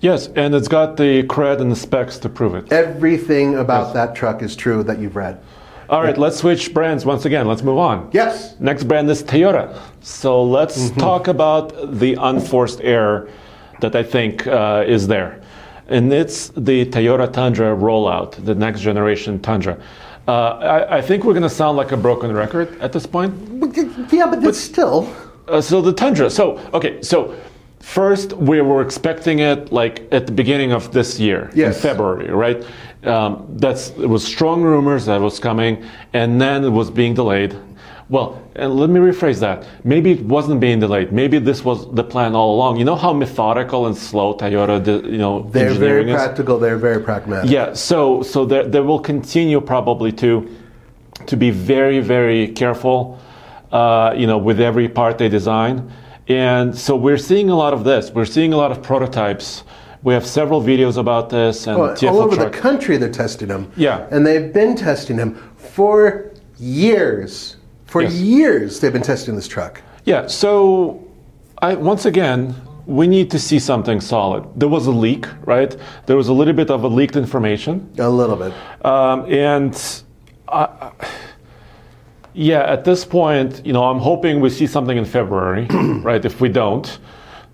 Yes, and it's got the cred and the specs to prove it. Everything about yes. that truck is true that you've read. All right, let's switch brands once again. Let's move on. Yes. Next brand is Toyota. So let's mm-hmm. talk about the unforced error that I think uh, is there. And it's the Toyota Tundra rollout, the next generation Tundra. Uh, I, I think we're going to sound like a broken record at this point. Yeah, but, but still. Uh, so the Tundra. So, okay, so first we were expecting it like at the beginning of this year, yes. in February, right? Um, that's it was strong rumors that it was coming, and then it was being delayed. Well, and let me rephrase that. Maybe it wasn't being delayed. Maybe this was the plan all along. You know how methodical and slow Toyota, did, you know, they're very practical. Is? They're very pragmatic. Yeah. So, so they will continue probably to, to be very, very careful. Uh, you know, with every part they design, and so we're seeing a lot of this. We're seeing a lot of prototypes. We have several videos about this, and oh, T F L all over Truck. The country they're testing them. Yeah, and they've been testing them for years. For yes. years, they've been testing this truck. Yeah. So, I, once again, we need to see something solid. There was a leak, right? There was a little bit of a leaked information. A little bit. Um, and, I, yeah, at this point, you know, I'm hoping we see something in February, right? If we don't,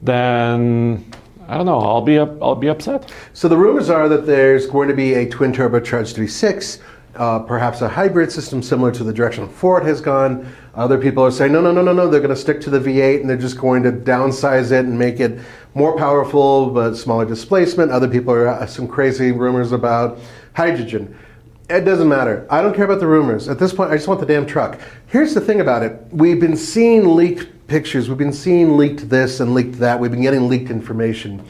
then. I don't know. I'll be up, I'll be upset. So the rumors are that there's going to be a twin turbocharged V six, uh, perhaps a hybrid system similar to the direction Ford has gone. Other people are saying no, no, no, no, no. They're going to stick to the V eight and they're just going to downsize it and make it more powerful but smaller displacement. Other people are uh, some crazy rumors about hydrogen. It doesn't matter. I don't care about the rumors. At this point, I just want the damn truck. Here's the thing about it. We've been seeing leaked pictures. We've been seeing leaked this and leaked that. We've been getting leaked information.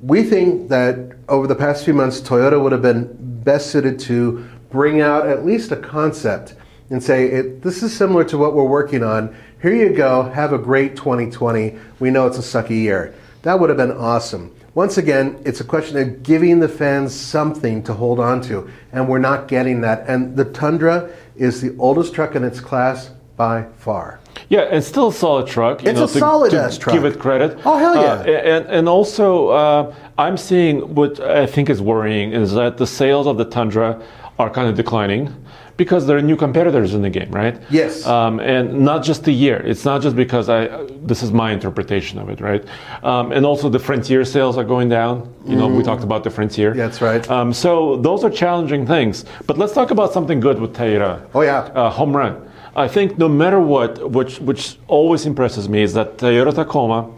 We think that over the past few months, Toyota would have been best suited to bring out at least a concept and say, it, this is similar to what we're working on. Here you go. Have a great twenty twenty. We know it's a sucky year. That would have been awesome. Once again, it's a question of giving the fans something to hold on to, and we're not getting that. And the Tundra is the oldest truck in its class by far. Yeah, and still a solid truck. You it's know, a to, solid to ass truck. Give it credit. Oh, hell yeah. Uh, and, and also, uh, I'm seeing what I think is worrying is that the sales of the Tundra are kind of declining because there are new competitors in the game, right? Yes. Um, and not just the year. It's not just because I, this is my interpretation of it, right? Um, and also the Frontier sales are going down. You know, mm. we talked about the Frontier. That's right. Um, so those are challenging things. But let's talk about something good with Toyota. Oh, yeah. Uh, home run. I think no matter what, which, which always impresses me, is that Toyota Tacoma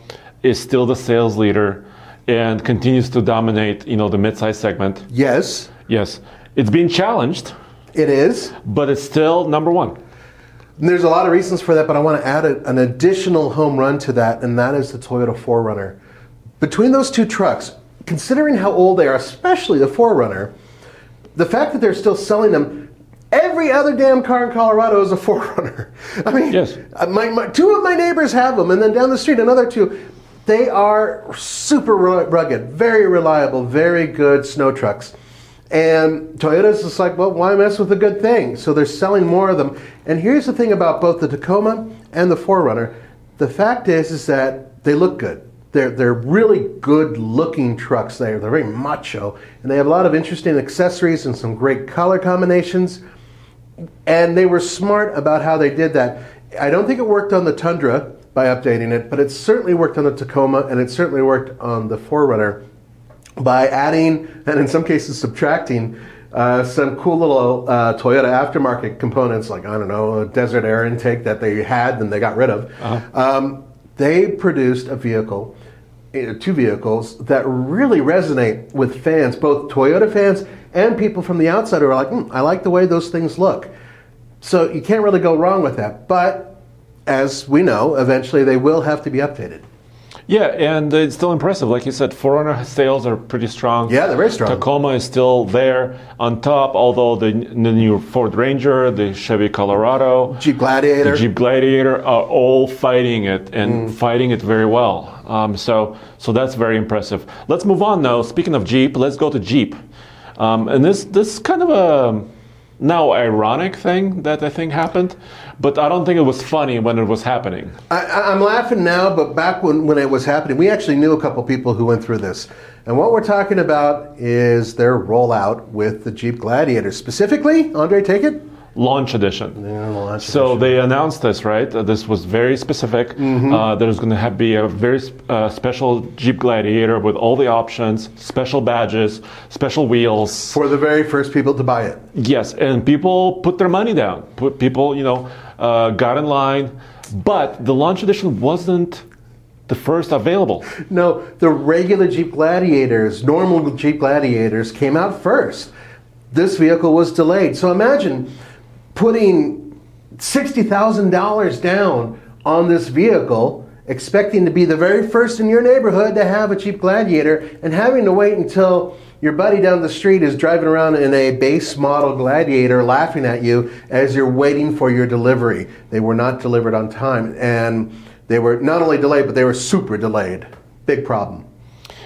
is still the sales leader and continues to dominate, you know, the midsize segment. Yes. Yes. It's being challenged. It is. But it's still number one. And there's a lot of reasons for that, but I want to add a, an additional home run to that, and that is the Toyota four runner. Between those two trucks, considering how old they are, especially the four runner, the fact that they're still selling them. Every other damn car in Colorado is a four runner. I mean, yes. my, my, two of my neighbors have them, and then down the street, another two. They are super rugged, very reliable, very good snow trucks. And Toyota's just like, well, why mess with a good thing? So they're selling more of them. And here's the thing about both the Tacoma and the four runner. The fact is, is that they look good. They're, they're really good-looking trucks. They're, they're very macho, and they have a lot of interesting accessories and some great color combinations. And they were smart about how they did that. I don't think it worked on the Tundra by updating it, but it certainly worked on the Tacoma, and it certainly worked on the four runner by adding, and in some cases subtracting, uh, some cool little uh, Toyota aftermarket components, like, I don't know, a desert air intake that they had and they got rid of. Uh-huh. Um, they produced a vehicle, two vehicles, that really resonate with fans, both Toyota fans and people from the outside who are like, mm, I like the way those things look. So you can't really go wrong with that. But as we know, eventually they will have to be updated. Yeah, and it's still impressive. Like you said, four runner sales are pretty strong. Yeah, they're very strong. Tacoma is still there on top, although the, the new Ford Ranger, the Chevy Colorado, Jeep Gladiator, the Jeep Gladiator are all fighting it and mm. fighting it very well. Um, so, so that's very impressive. Let's move on now. Speaking of Jeep, let's go to Jeep. Um, and this this kind of a now ironic thing that I think happened, but I don't think it was funny when it was happening. I, I'm laughing now, but back when, when it was happening, we actually knew a couple people who went through this. And what we're talking about is their rollout with the Jeep Gladiator. Specifically, Andre, take it? Launch edition. Yeah, launch so edition. They announced this, right? Uh, this was very specific. Mm-hmm. uh, there's going to be a very uh, special Jeep Gladiator with all the options, special badges, special wheels. For the very first people to buy it. Yes, and people put their money down. Put people, you know, uh, got in line. But the launch edition wasn't the first available. No, the regular Jeep Gladiators, normal Jeep Gladiators came out first. This vehicle was delayed. So imagine putting sixty thousand dollars down on this vehicle, expecting to be the very first in your neighborhood to have a Jeep Gladiator, and having to wait until your buddy down the street is driving around in a base model Gladiator laughing at you as you're waiting for your delivery. They were not delivered on time, and they were not only delayed, but they were super delayed. Big problem.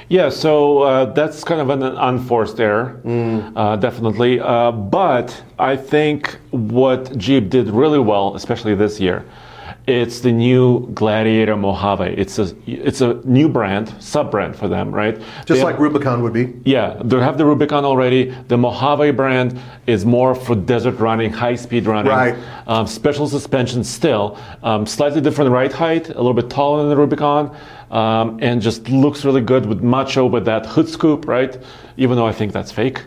Yeah, so uh, that's kind of an unforced error, mm. uh, definitely. Uh, but I think what Jeep did really well, especially this year, it's the new Gladiator Mojave. It's a it's a new brand, sub-brand for them, right? Just they like have, Rubicon would be. Yeah, they have the Rubicon already. The Mojave brand is more for desert running, high-speed running. Right. Um, special suspension still. Um, slightly different ride height, a little bit taller than the Rubicon, um, and just looks really good with macho with that hood scoop, right? Even though I think that's fake.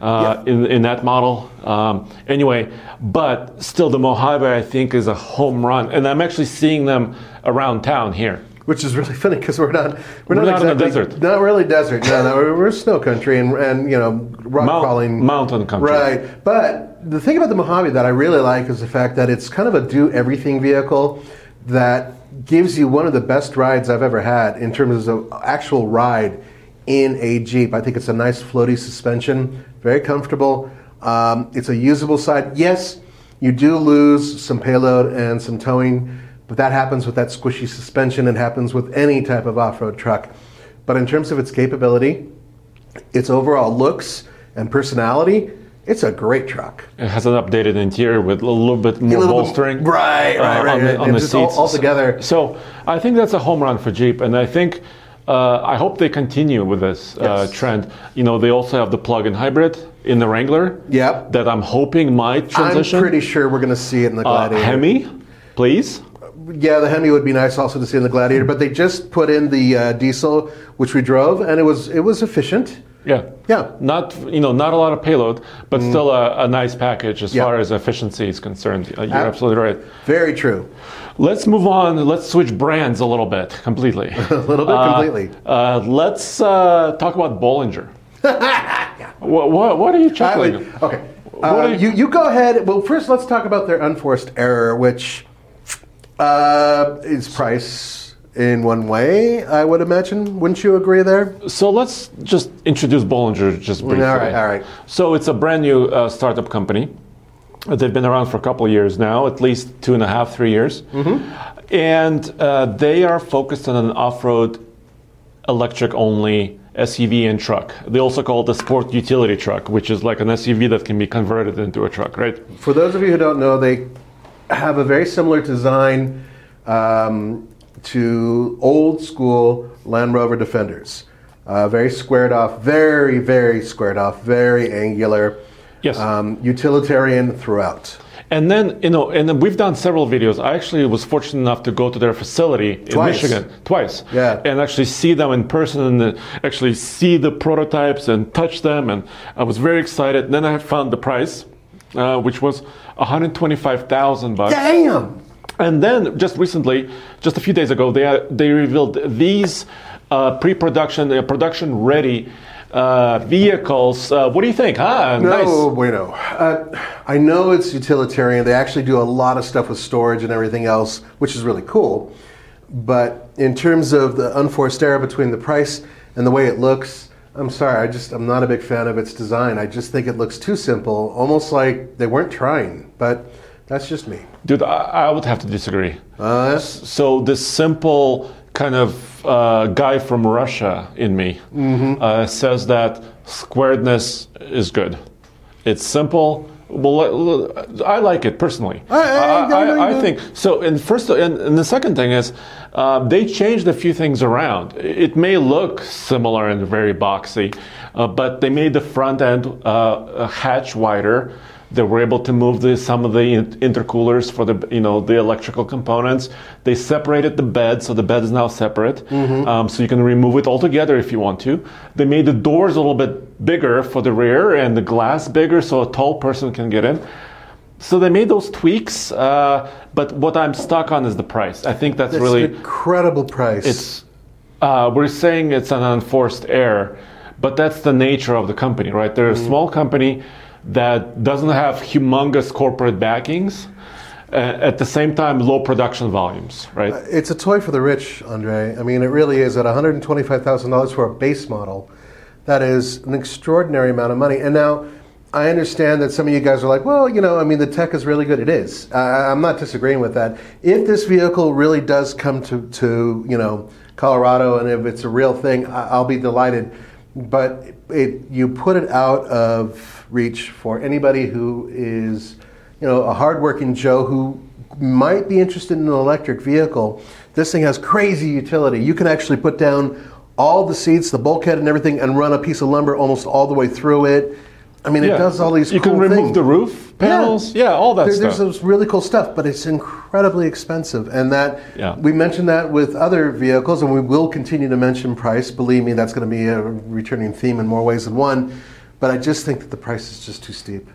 Uh, yeah. in, in that model. Um, anyway, but still the Mojave, I think, is a home run. And I'm actually seeing them around town here. Which is really funny because we're not we're, we're not, not exactly, in the desert. Not really desert. No, no, we're snow country and, and you know, rock Mount, crawling. Mountain country. Right. But the thing about the Mojave that I really like is the fact that it's kind of a do-everything vehicle that gives you one of the best rides I've ever had in terms of actual ride in a Jeep. I think it's a nice floaty suspension. Very comfortable. Um, it's a usable side. Yes, you do lose some payload and some towing, But that happens with that squishy suspension. It happens with any type of off-road truck. But in terms of its capability, its overall looks and personality, it's a great truck. It has an updated interior with a little bit more little bolstering. Bit, right, right, uh, right. On the, on the seats. All, all together. So, so I think that's a home run for Jeep. And I think, uh, I hope they continue with this uh, yes. trend. You know, they also have the plug-in hybrid in the Wrangler. Yep. That I'm hoping might transition. I'm pretty sure we're going to see it in the Gladiator. Uh, Hemi, please. Yeah, the Hemi would be nice also to see in the Gladiator, but they just put in the uh, diesel, which we drove, and it was it was efficient. Yeah, yeah. Not you know not a lot of payload, but mm. still a, a nice package as yeah. far as efficiency is concerned. Uh, you're Ab- absolutely right. Very true. Let's move on. Let's switch brands a little bit, completely. a little bit, uh, completely. Uh, let's uh, talk about Bollinger. yeah. What, what What are you chuckling? I would, okay. Uh, are you, you you go ahead. Well, first let's talk about their unforced error, which. Uh, it's price in one way, I would imagine. Wouldn't you agree there? So let's just introduce Bollinger just briefly. All right, all right. So it's a brand new uh, startup company. They've been around for a couple of years now, at least two and a half, three years. Mm-hmm. And uh, they are focused on an off-road electric-only S U V and truck. They also call it a sport utility truck, which is like an S U V that can be converted into a truck, right? For those of you who don't know, they have a very similar design um, to old school Land Rover Defenders. Uh, very squared off, very, very squared off, very angular. Yes. Um, utilitarian throughout. And then, you know, and then we've done several videos. I actually was fortunate enough to go to their facility twice. in Michigan twice. Yeah. And actually see them in person and actually see the prototypes and touch them. And I was very excited. Then I found the price. Uh, which was one hundred twenty-five thousand bucks. Damn! And then just recently, just a few days ago, they uh, they revealed these uh, pre-production, uh, production-ready uh, vehicles. Uh, what do you think? Huh? No, nice. bueno. Uh, I know it's utilitarian. They actually do a lot of stuff with storage and everything else, which is really cool. But in terms of the unforced error between the price and the way it looks, I'm sorry, I just, I'm not a big fan of its design. I just think it looks too simple, almost like they weren't trying, but that's just me. Dude, I, I would have to disagree. Uh, so this simple kind of uh, guy from Russia in me mm-hmm. uh, says that squaredness is good. It's simple. Well, I like it personally. I, I, I, I, I think so. And first, and, and the second thing is, uh, they changed a few things around. It may look similar and very boxy, uh, but they made the front end uh, hatch wider. They were able to move the, some of the intercoolers for the, you know, the electrical components. They separated the bed, so the bed is now separate. Mm-hmm. Um, so you can remove it altogether if you want to. They made the doors a little bit bigger for the rear and the glass bigger so a tall person can get in. So they made those tweaks, uh, but what I'm stuck on is the price. I think that's, that's really... It's an incredible price. It's, uh, we're saying it's an unforced error, but that's the nature of the company, right? They're mm-hmm. a small company that doesn't have humongous corporate backings, uh, at the same time, low production volumes, right? Uh, it's a toy for the rich, Andre. I mean, it really is. At one hundred twenty-five thousand dollars for a base model, that is an extraordinary amount of money. And now, I understand that some of you guys are like, well, you know, I mean, the tech is really good. It is. Uh, I'm not disagreeing with that. If this vehicle really does come to, to you know, Colorado, and if it's a real thing, I'll be delighted. But it, you put it out of reach for anybody who is, you know, a hardworking Joe who might be interested in an electric vehicle. This thing has crazy utility. You can actually put down all the seats, the bulkhead and everything, and run a piece of lumber almost all the way through it. I mean, yeah. it does all these you cool things. You can remove things. The roof panels. Yeah, yeah all that there, stuff. There's this really cool stuff, but it's incredibly expensive. And that yeah. we mentioned that with other vehicles, and we will continue to mention price. Believe me, that's going to be a returning theme in more ways than one. But I just think that the price is just too steep.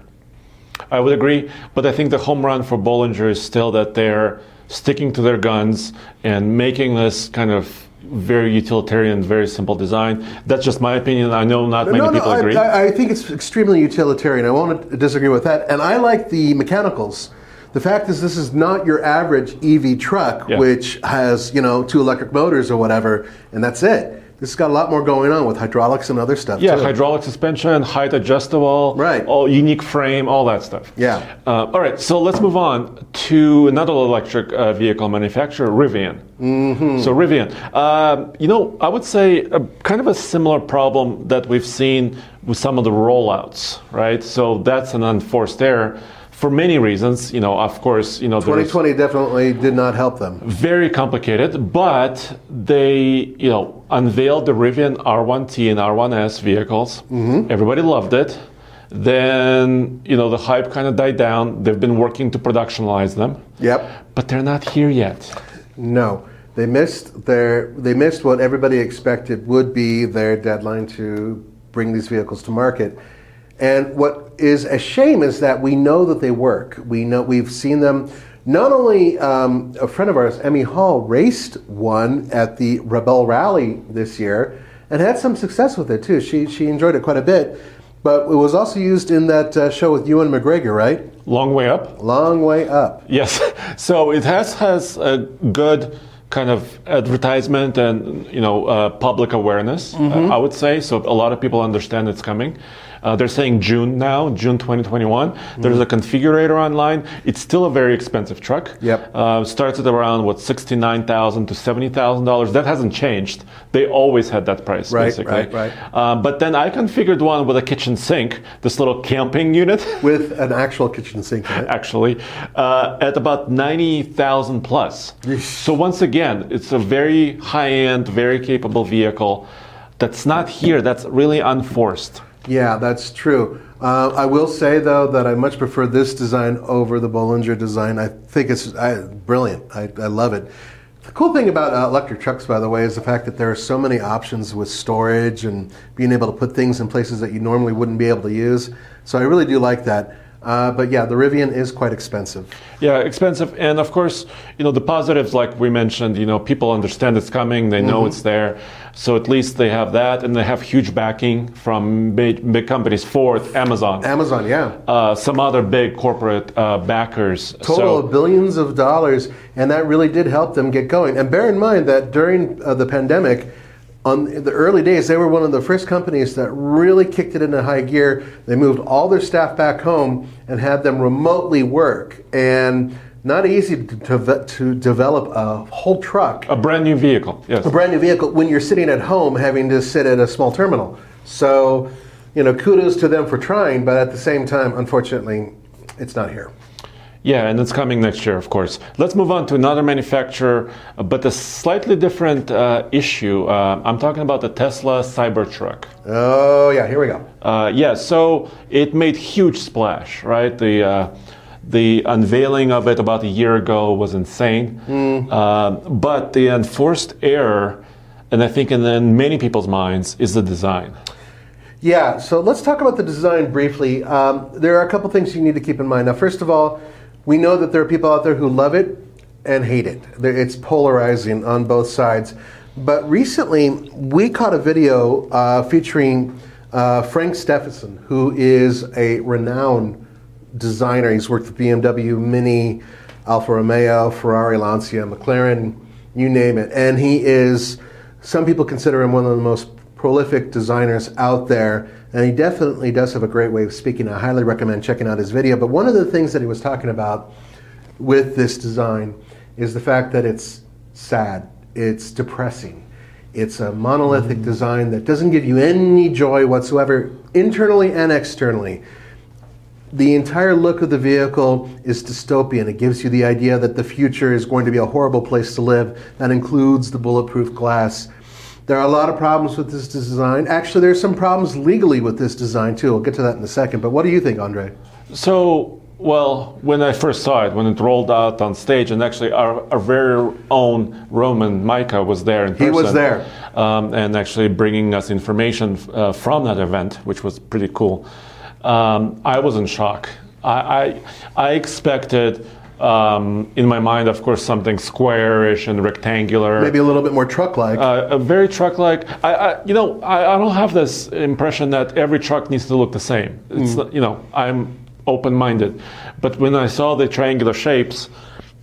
I would agree. But I think the home run for Bollinger is still that they're sticking to their guns and making this kind of very utilitarian, very simple design. That's just my opinion. I know not many no, no, people I, agree. I, I think it's extremely utilitarian. I won't disagree with that. And I like the mechanicals. The fact is, this is not your average E V truck, yeah. which has, you know, two electric motors or whatever, and that's it. This has got a lot more going on with hydraulics and other stuff. Yeah, too. Hydraulic suspension, height adjustable, right? All unique frame, all that stuff. Yeah. Uh, all right, so let's move on to another electric uh, vehicle manufacturer, Rivian. Mm-hmm. So Rivian, uh, you know, I would say a, kind of a similar problem that we've seen with some of the rollouts, right? So that's an unforced error. For many reasons, you know, of course, you know, twenty twenty definitely did not help them. Very complicated, but they, you know, unveiled the Rivian R one T and R one S vehicles. Mm-hmm. Everybody loved it. Then, you know, the hype kind of died down. They've been working to productionalize them. Yep. But they're not here yet. No. They missed their they missed what everybody expected would be their deadline to bring these vehicles to market. And what is a shame is that we know that they work. We know we've seen them. Not only um, a friend of ours, Emmy Hall, raced one at the Rebel Rally this year and had some success with it too. She she enjoyed it quite a bit. But it was also used in that uh, show with Ewan McGregor, right? Long Way Up. Long Way Up. Yes. So it has has a good kind of advertisement and, you know, uh, public awareness. Mm-hmm. uh, I would say so. A lot of people understand it's coming. Uh, they're saying June now, June twenty twenty-one. Mm-hmm. There's a configurator online. It's still a very expensive truck. Yep. Uh, starts at around, what, sixty-nine thousand dollars to seventy thousand dollars. That hasn't changed. They always had that price, right, basically. Right, right, right. Uh, but then I configured one with a kitchen sink, this little camping unit. With an actual kitchen sink in it. Actually, uh, at about ninety thousand plus. So once again, it's a very high-end, very capable vehicle that's not here. That's really unforced. Yeah, that's true. Uh, I will say, though, that I much prefer this design over the Bollinger design. I think it's I, brilliant. I, I love it. The cool thing about uh, electric trucks, by the way, is the fact that there are so many options with storage and being able to put things in places that you normally wouldn't be able to use. So I really do like that. Uh, but yeah, the Rivian is quite expensive. Yeah, expensive. And of course, you know, the positives, like we mentioned, you know, people understand it's coming. They know mm-hmm. it's there. So at least they have that. And they have huge backing from big, big companies. Ford, Amazon. Amazon, yeah. Uh, some other big corporate uh, backers. Total so, of billions of dollars. And that really did help them get going. And bear in mind that during uh, the pandemic, on the early days, they were one of the first companies that really kicked it into high gear. They moved all their staff back home and had them remotely work. And not easy to, to, to develop a whole truck. A brand new vehicle, yes. A brand new vehicle when you're sitting at home having to sit at a small terminal. So, you know, kudos to them for trying, but at the same time, unfortunately, it's not here. Yeah, and it's coming next year, of course. Let's move on to another manufacturer, but a slightly different uh, issue. Uh, I'm talking about the Tesla Cybertruck. Oh, yeah, here we go. Uh, yeah, so it made huge splash, right? The uh, the unveiling of it about a year ago was insane. Mm. Uh, but the enforced error, and I think in, in many people's minds, is the design. Yeah, so let's talk about the design briefly. Um, there are a couple things you need to keep in mind. Now, first of all, we know that there are people out there who love it and hate it. It's polarizing on both sides. But recently, we caught a video uh, featuring uh, Frank Stephenson, who is a renowned designer. He's worked with B M W, Mini, Alfa Romeo, Ferrari, Lancia, McLaren, you name it. And he is, some people consider him one of the most prolific designers out there, and he definitely does have a great way of speaking. I highly recommend checking out his video. But one of the things that he was talking about with this design is the fact that it's sad, it's depressing, it's a monolithic design that doesn't give you any joy whatsoever, internally and externally. The entire look of the vehicle is dystopian. It gives you the idea that the future is going to be a horrible place to live. That includes the bulletproof glass. There are a lot of problems with this design. Actually, there's some problems legally with this design, too. We'll get to that in a second. But what do you think, Andre? So, well, when I first saw it, when it rolled out on stage, and actually our, our very own Roman Micah was there in person. He was there. Um, and actually bringing us information uh, from that event, which was pretty cool. Um, I was in shock. I, I, I expected... Um, in my mind, of course, something squarish and rectangular. Maybe a little bit more truck-like. Uh, a very truck-like. I, I, you know, I, I don't have this impression that every truck needs to look the same. It's, mm. you know, I'm open-minded. But when I saw the triangular shapes,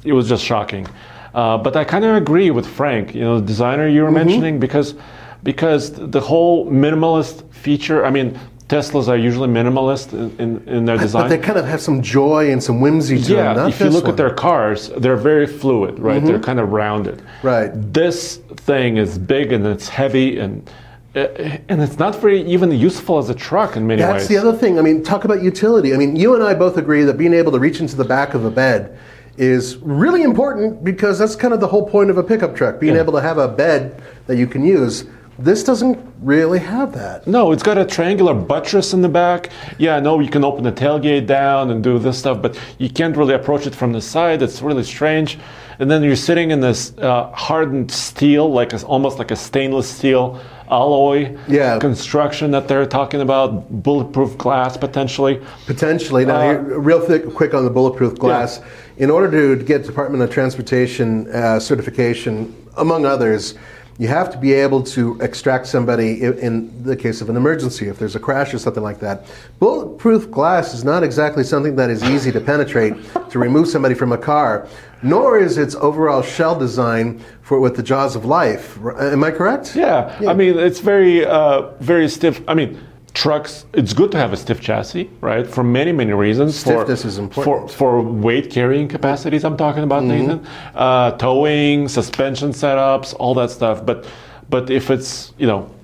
it was just shocking. Uh, but I kind of agree with Frank, you know, the designer you were mm-hmm. mentioning, because because the whole minimalist feature, I mean, Teslas are usually minimalist in, in, in their design. But they kind of have some joy and some whimsy to yeah, them. Yeah, if you look one. at their cars, they're very fluid, right? Mm-hmm. They're kind of rounded. Right. This thing is big and it's heavy, and and it's not very even useful as a truck in many That's ways. That's the other thing. I mean, talk about utility. I mean, you and I both agree that being able to reach into the back of a bed is really important, because that's kind of the whole point of a pickup truck, being yeah. able to have a bed that you can use. This doesn't really have that. No, it's got a triangular buttress in the back. Yeah, I know you can open the tailgate down and do this stuff, but you can't really approach it from the side. It's really strange. And then you're sitting in this uh, hardened steel, like a, almost like a stainless steel alloy yeah. construction that they're talking about, bulletproof glass potentially. Potentially. Now, uh, real thick, quick on the bulletproof glass. Yeah. In order to get Department of Transportation uh, certification, among others, you have to be able to extract somebody in the case of an emergency, if there's a crash or something like that. Bulletproof glass is not exactly something that is easy to penetrate, to remove somebody from a car, nor is its overall shell design for with the jaws of life. Am I correct? Yeah. yeah. I mean, it's very, uh, very stiff. I mean, trucks, it's good to have a stiff chassis, right? For many, many reasons. Stiffness for, is important. For, for weight carrying capacities, I'm talking about, mm-hmm. Nathan. Uh, towing, suspension setups, all that stuff. But but if it's, you know,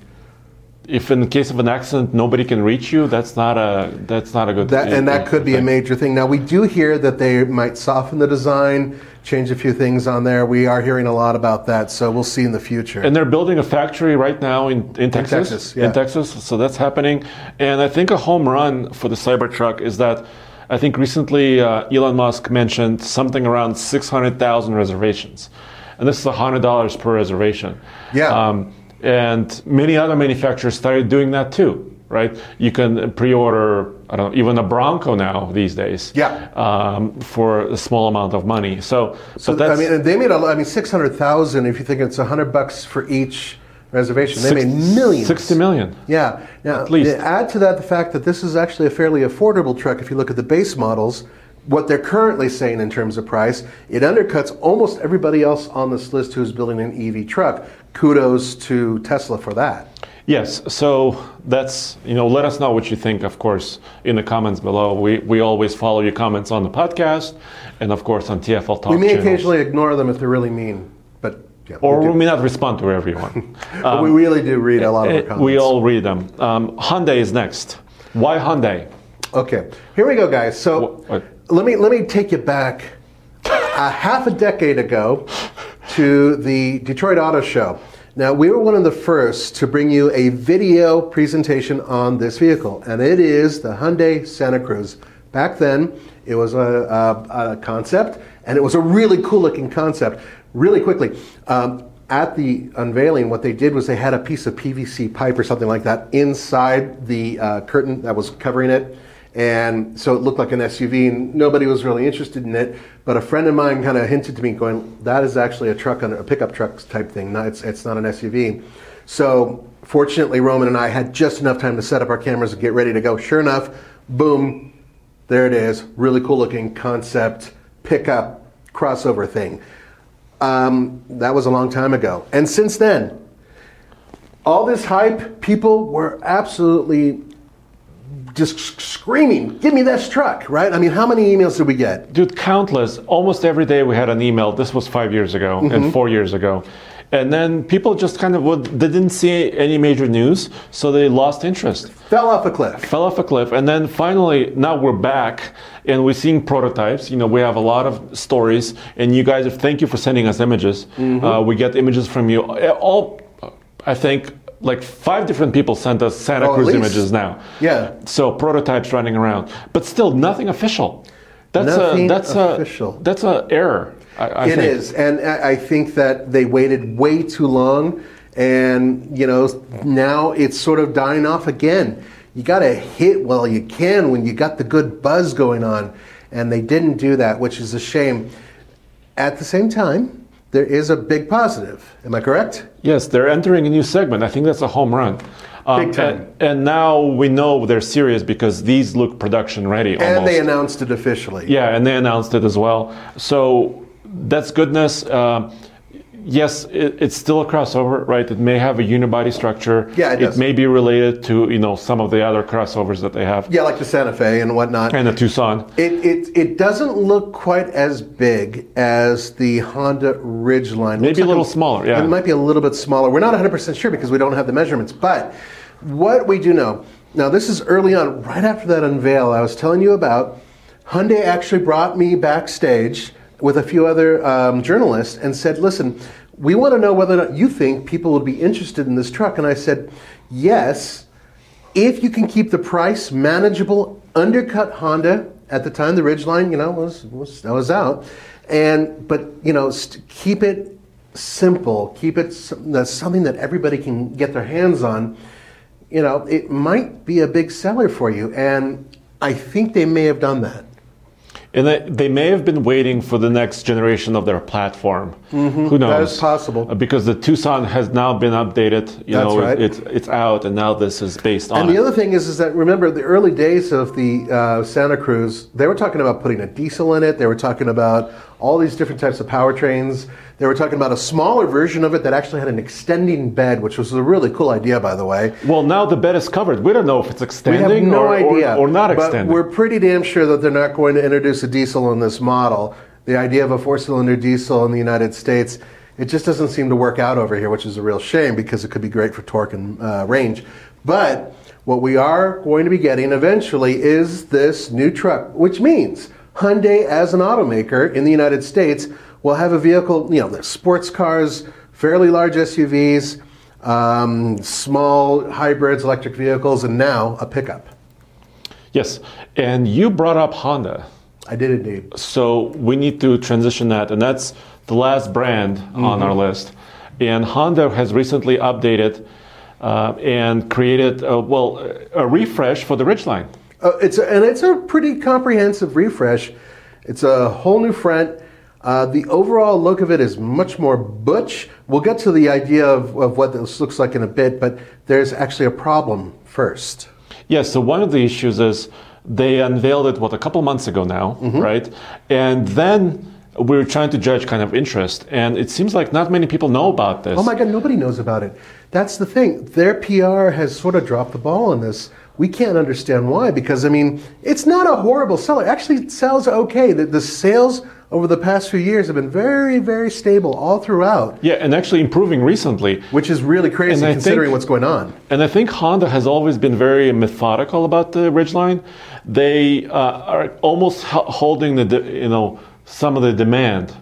if in the case of an accident nobody can reach you, that's not a that's not a good that, thing. And that could be a major thing. Now, we do hear that they might soften the design, change a few things on there. We are hearing a lot about that, so we'll see in the future. And they're building a factory right now in, in Texas. In Texas, yeah. in Texas, so that's happening. And I think a home run for the Cybertruck is that I think recently uh, Elon Musk mentioned something around six hundred thousand reservations. And this is one hundred dollars per reservation. Yeah. Um, and many other manufacturers started doing that too, right? You can pre-order, I don't know, even a Bronco now these days. Yeah. Um, for a small amount of money. So, so but that's, I mean, they made a, I mean, six hundred thousand. If you think it's a hundred bucks for each reservation, they sixty, made millions. Sixty million. Yeah. Now, at least. Add to that the fact that this is actually a fairly affordable truck. If you look at the base models, what they're currently saying in terms of price, it undercuts almost everybody else on this list who's building an E V truck. Kudos to Tesla for that. Yes, so that's, you know, let us know what you think, of course, in the comments below. We we always follow your comments on the podcast and, of course, on T F L Talk channels. We may channels. occasionally ignore them if they're really mean, but... Yeah, or we, we may not respond to everyone. but um, we really do read a lot of their comments. We all read them. Um, Hyundai is next. Why Hyundai? Okay, here we go, guys. So... What, what? Let me let me take you back a half a decade ago to the Detroit Auto Show. Now, we were one of the first to bring you a video presentation on this vehicle, and it is the Hyundai Santa Cruz. Back then, it was a, a, a concept, and it was a really cool-looking concept. Really quickly, um, at the unveiling, what they did was they had a piece of P V C pipe or something like that inside the uh, curtain that was covering it. And so it looked like an S U V, and nobody was really interested in it. But a friend of mine kind of hinted to me, going, "That is actually a truck, a pickup truck type thing. No, it's it's not an S U V." So fortunately, Roman and I had just enough time to set up our cameras and get ready to go. Sure enough, boom, there it is. Really cool looking concept pickup crossover thing. Um, that was a long time ago, and since then, all this hype, people were absolutely just screaming, give me this truck, right? I mean, how many emails did we get? Dude, countless. Almost every day we had an email. This was five years ago mm-hmm. and four years ago. And then people just kind of would, they didn't see any major news, so they lost interest. Fell off a cliff. Fell off a cliff. And then finally, now we're back and we're seeing prototypes. You know, we have a lot of stories. And you guys, thank you for sending us images. Mm-hmm. Uh, we get images from you. All, I think, like five different people sent us Santa oh, Cruz images now. Yeah. So prototypes running around, but still nothing official. That's nothing a that's official. a that's a error. I, I it think. is, and I think that they waited way too long, and you know now it's sort of dying off again. You got to hit while you can when you got the good buzz going on, and they didn't do that, which is a shame. At the same time, there is a big positive. Am I correct? Yes, they're entering a new segment. I think that's a home run. Um, big time. And, and now we know they're serious because these look production ready. And almost. They announced it officially. Yeah, and they announced it as well. So that's goodness. Uh, yes, it, it's still a crossover, right? It may have a unibody structure. Yeah, it, it does. May be related to, you know, some of the other crossovers that they have. Yeah, like the Santa Fe and whatnot. And the Tucson. It it it doesn't look quite as big as the Honda Ridgeline. Maybe a little smaller, yeah. It might be a little bit smaller. We're not one hundred percent sure because we don't have the measurements, but what we do know, now this is early on, right after that unveil I was telling you about, Hyundai actually brought me backstage with a few other um, journalists and said, listen, we want to know whether or not you think people would be interested in this truck. And I said, yes, if you can keep the price manageable, undercut Honda. At the time, the Ridgeline, you know, was, was, I was out. And, but, you know, st- keep it simple. Keep it something that everybody can get their hands on. You know, it might be a big seller for you. And I think they may have done that. And they, they may have been waiting for the next generation of their platform. Mm-hmm. Who knows? That is possible. Because the Tucson has now been updated. You That's know, right. It's, it's out, and now this is based on And the it. Other thing is, is that, remember, the early days of the uh, Santa Cruz, they were talking about putting a diesel in it. They were talking about all these different types of powertrains. They were talking about a smaller version of it that actually had an extending bed, which was a really cool idea, by the way. Well, now the bed is covered. We don't know if it's extending we have no or, idea, or, or not extending. But we're pretty damn sure that they're not going to introduce a diesel in this model. The idea of a four-cylinder diesel in the United States, it just doesn't seem to work out over here, which is a real shame because it could be great for torque and uh, range. But what we are going to be getting eventually is this new truck, which means Hyundai, as an automaker in the United States, will have a vehicle, you know, there's sports cars, fairly large S U Vs, um, small hybrids, electric vehicles, and now a pickup. Yes, and you brought up Honda. I did indeed. So we need to transition that, and that's the last brand mm-hmm. on our list. And Honda has recently updated uh, and created, a, well, a refresh for the Ridgeline. Uh, it's a, and it's a pretty comprehensive refresh. It's a whole new front. Uh, the overall look of it is much more butch. We'll get to the idea of, of what this looks like in a bit, but there's actually a problem first. Yes, yeah, so one of the issues is they unveiled it, what, a couple months ago now, mm-hmm. right? And then we were trying to judge kind of interest, and it seems like not many people know about this. Oh my God, nobody knows about it. That's the thing. Their P R has sort of dropped the ball on this. We can't understand why, because, I mean, it's not a horrible seller. Actually, it sells okay. The, the sales over the past few years have been very, very stable all throughout. Yeah, and actually improving recently. Which is really crazy considering think, what's going on. And I think Honda has always been very methodical about the Ridgeline. They uh, are almost holding the, you know, some of the demand.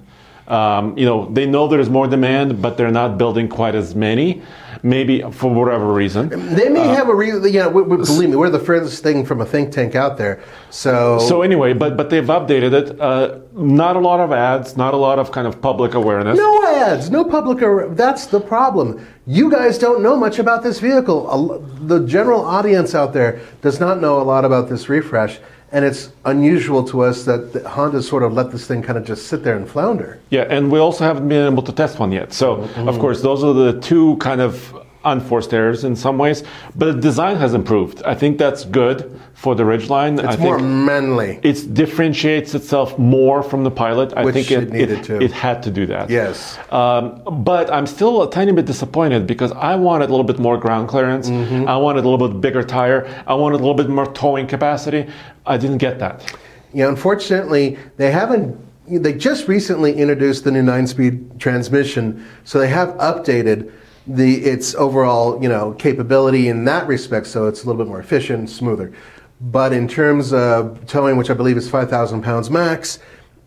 Um, you know, they know there's more demand, but they're not building quite as many, maybe for whatever reason. They may uh, have a reason, yeah, we, we, believe me, we're the furthest thing from a think tank out there. So so anyway, but but they've updated it. Uh, not a lot of ads, not a lot of kind of public awareness. No ads, no public awareness. That's the problem. You guys don't know much about this vehicle. The general audience out there does not know a lot about this refresh. And it's unusual to us that Honda sort of let this thing kind of just sit there and flounder. Yeah, and we also haven't been able to test one yet. So, mm-hmm. of course, those are the two kind of unforced errors in some ways. But the design has improved. I think that's good for the Ridgeline. It's I more think manly. It differentiates itself more from the Pilot. I Which think it, it needed it, to. It had to do that. Yes. Um, but I'm still a tiny bit disappointed because I wanted a little bit more ground clearance. Mm-hmm. I wanted a little bit bigger tire. I wanted a little bit more towing capacity. I didn't get that. Yeah, unfortunately, they haven't, they just recently introduced the new nine-speed transmission, so they have updated the its overall, you know, capability in that respect, so it's a little bit more efficient and smoother. But in terms of towing, which I believe is five thousand pounds max,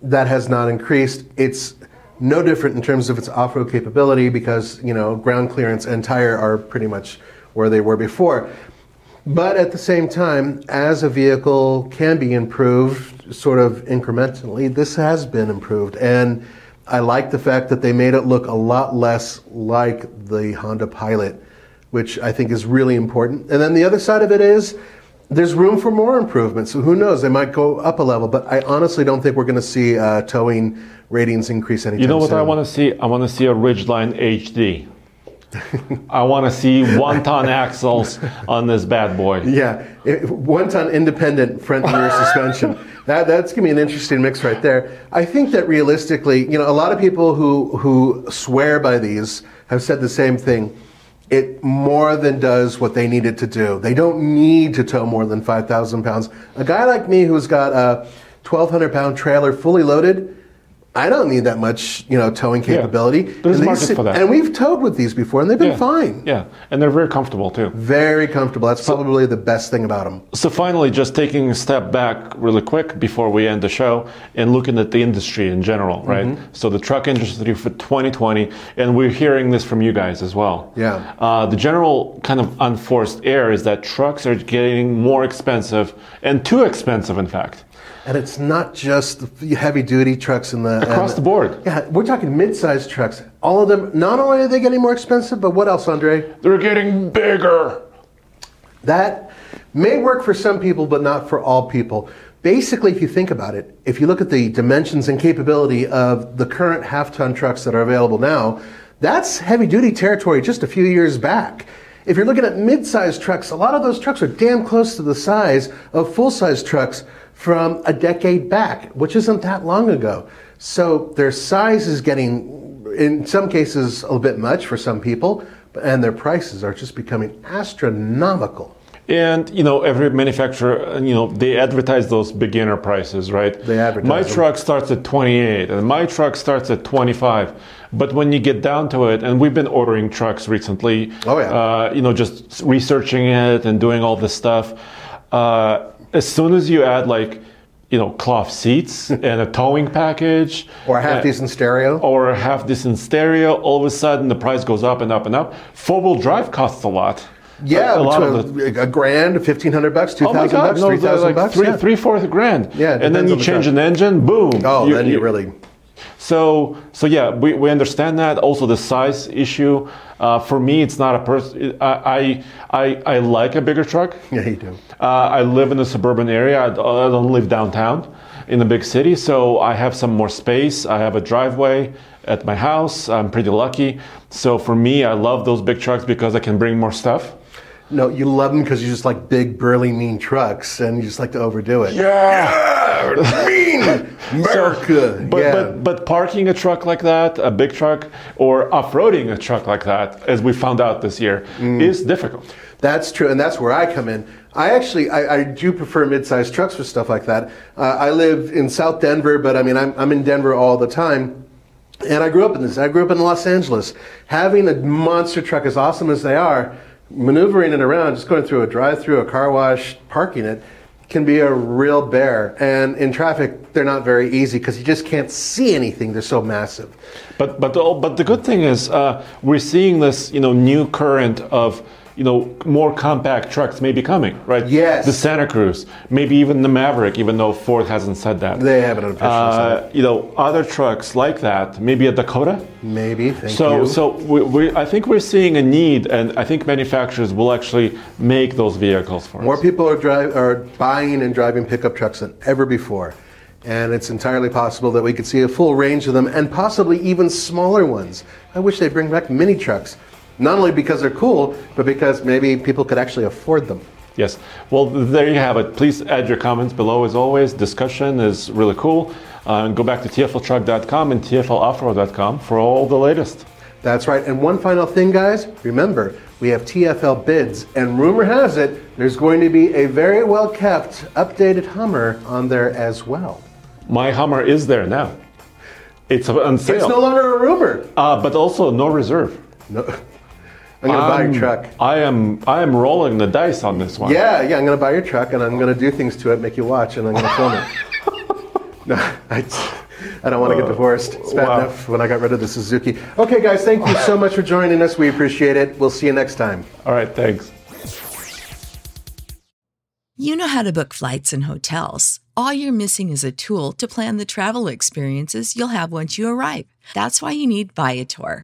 that has not increased. It's no different in terms of its off-road capability because, you know, ground clearance and tire are pretty much where they were before. But at the same time, as a vehicle can be improved sort of incrementally, this has been improved. And I like the fact that they made it look a lot less like the Honda Pilot, which I think is really important. And then the other side of it is there's room for more improvement. So who knows? They might go up a level. But I honestly don't think we're going to see uh, towing ratings increase anytime soon. You know what soon. I want to see? I want to see a Ridgeline H D. I want to see one-ton axles on this bad boy. Yeah, one-ton independent front-rear suspension. That, that's going to be an interesting mix right there. I think that realistically, you know, a lot of people who, who swear by these have said the same thing. It more than does what they needed to do. They don't need to tow more than five thousand pounds. A guy like me who's got a twelve hundred pound trailer fully loaded, I don't need that much, you know, towing capability. Yeah, there's a market for that. And we've towed with these before, and they've been yeah, fine. Yeah, and they're very comfortable, too. Very comfortable. That's so, probably the best thing about them. So finally, just taking a step back really quick before we end the show and looking at the industry in general, right? Mm-hmm. So the truck industry for twenty twenty, and we're hearing this from you guys as well. Yeah. Uh, the general kind of unforced air is that trucks are getting more expensive, and too expensive, in fact. And it's not just the heavy-duty trucks in the... Across the board. Yeah, we're talking mid-sized trucks. All of them, not only are they getting more expensive, but what else, Andre? They're getting bigger. That may work for some people, but not for all people. Basically, if you think about it, if you look at the dimensions and capability of the current half-ton trucks that are available now, that's heavy-duty territory just a few years back. If you're looking at mid-sized trucks, a lot of those trucks are damn close to the size of full-size trucks from a decade back, which isn't that long ago. So their size is getting, in some cases, a little bit much for some people, and their prices are just becoming astronomical. And, you know, every manufacturer, you know, they advertise those beginner prices, right? They advertise My them. truck starts at twenty-eight, and my truck starts at twenty-five. But when you get down to it, and we've been ordering trucks recently, oh, yeah. uh, you know, just researching it and doing all this stuff, uh, as soon as you add, like, you know, cloth seats and a towing package. Or a half-decent stereo. Or a half-decent stereo. All of a sudden, the price goes up and up and up. Four-wheel drive costs a lot. Yeah, a, a, lot of the, a grand, fifteen hundred bucks, two thousand bucks, no, three thousand bucks. Three, yeah. three-fourth grand. Yeah, and then you the change time. an engine, boom. Oh, you, then you, you really... So, so yeah, we, we understand that. Also, the size issue. Uh, for me, it's not a person. I, I I like a bigger truck. Yeah, you do. Uh, I live in a suburban area. I, I don't live downtown in a big city, so I have some more space. I have a driveway at my house. I'm pretty lucky. So for me, I love those big trucks because I can bring more stuff. No, you love them because you just like big, burly, mean trucks, and you just like to overdo it. Yeah, yeah mean America. So, but, yeah. but but parking a truck like that, a big truck, or off-roading a truck like that, as we found out this year, mm. is difficult. That's true, and that's where I come in. I actually, I, I do prefer mid-sized trucks for stuff like that. Uh, I live in South Denver, but I mean, I'm I'm in Denver all the time. And I grew up in this. I grew up in Los Angeles. Having a monster truck, as awesome as they are, maneuvering it around, just going through a drive-through, a car wash, parking it, can be a real bear. And in traffic, they're not very easy because you just can't see anything. They're so massive. But but the, but the good thing is uh, we're seeing this, you know, new current of, you know, more compact trucks may be coming, right? Yes. The Santa Cruz, maybe even the Maverick, even though Ford hasn't said that. They haven't officially uh, said it. You know, other trucks like that, maybe a Dakota. Maybe, thank so, you. So we, we, I think we're seeing a need, and I think manufacturers will actually make those vehicles for us. More people are, drive, are buying and driving pickup trucks than ever before. And it's entirely possible that we could see a full range of them, and possibly even smaller ones. I wish they'd bring back mini trucks. Not only because they're cool, but because maybe people could actually afford them. Yes. Well, there you have it. Please add your comments below as always. Discussion is really cool. Uh, go back to T F L truck dot com and T F L off road dot com for all the latest. That's right. And one final thing, guys. Remember, we have T F L Bids. And rumor has it, there's going to be a very well-kept, updated Hummer on there as well. My Hummer is there now. It's on sale. It's no longer a rumor. Uh, but also no reserve. No. I'm going to um, buy your truck. I am I am rolling the dice on this one. Yeah, yeah, I'm going to buy your truck, and I'm going to do things to it, make you watch, and I'm going to film it. No, I, I don't want to uh, get divorced. It's bad wow. enough when I got rid of the Suzuki. Okay, guys, thank you so much for joining us. We appreciate it. We'll see you next time. All right, thanks. You know how to book flights and hotels. All you're missing is a tool to plan the travel experiences you'll have once you arrive. That's why you need Viator.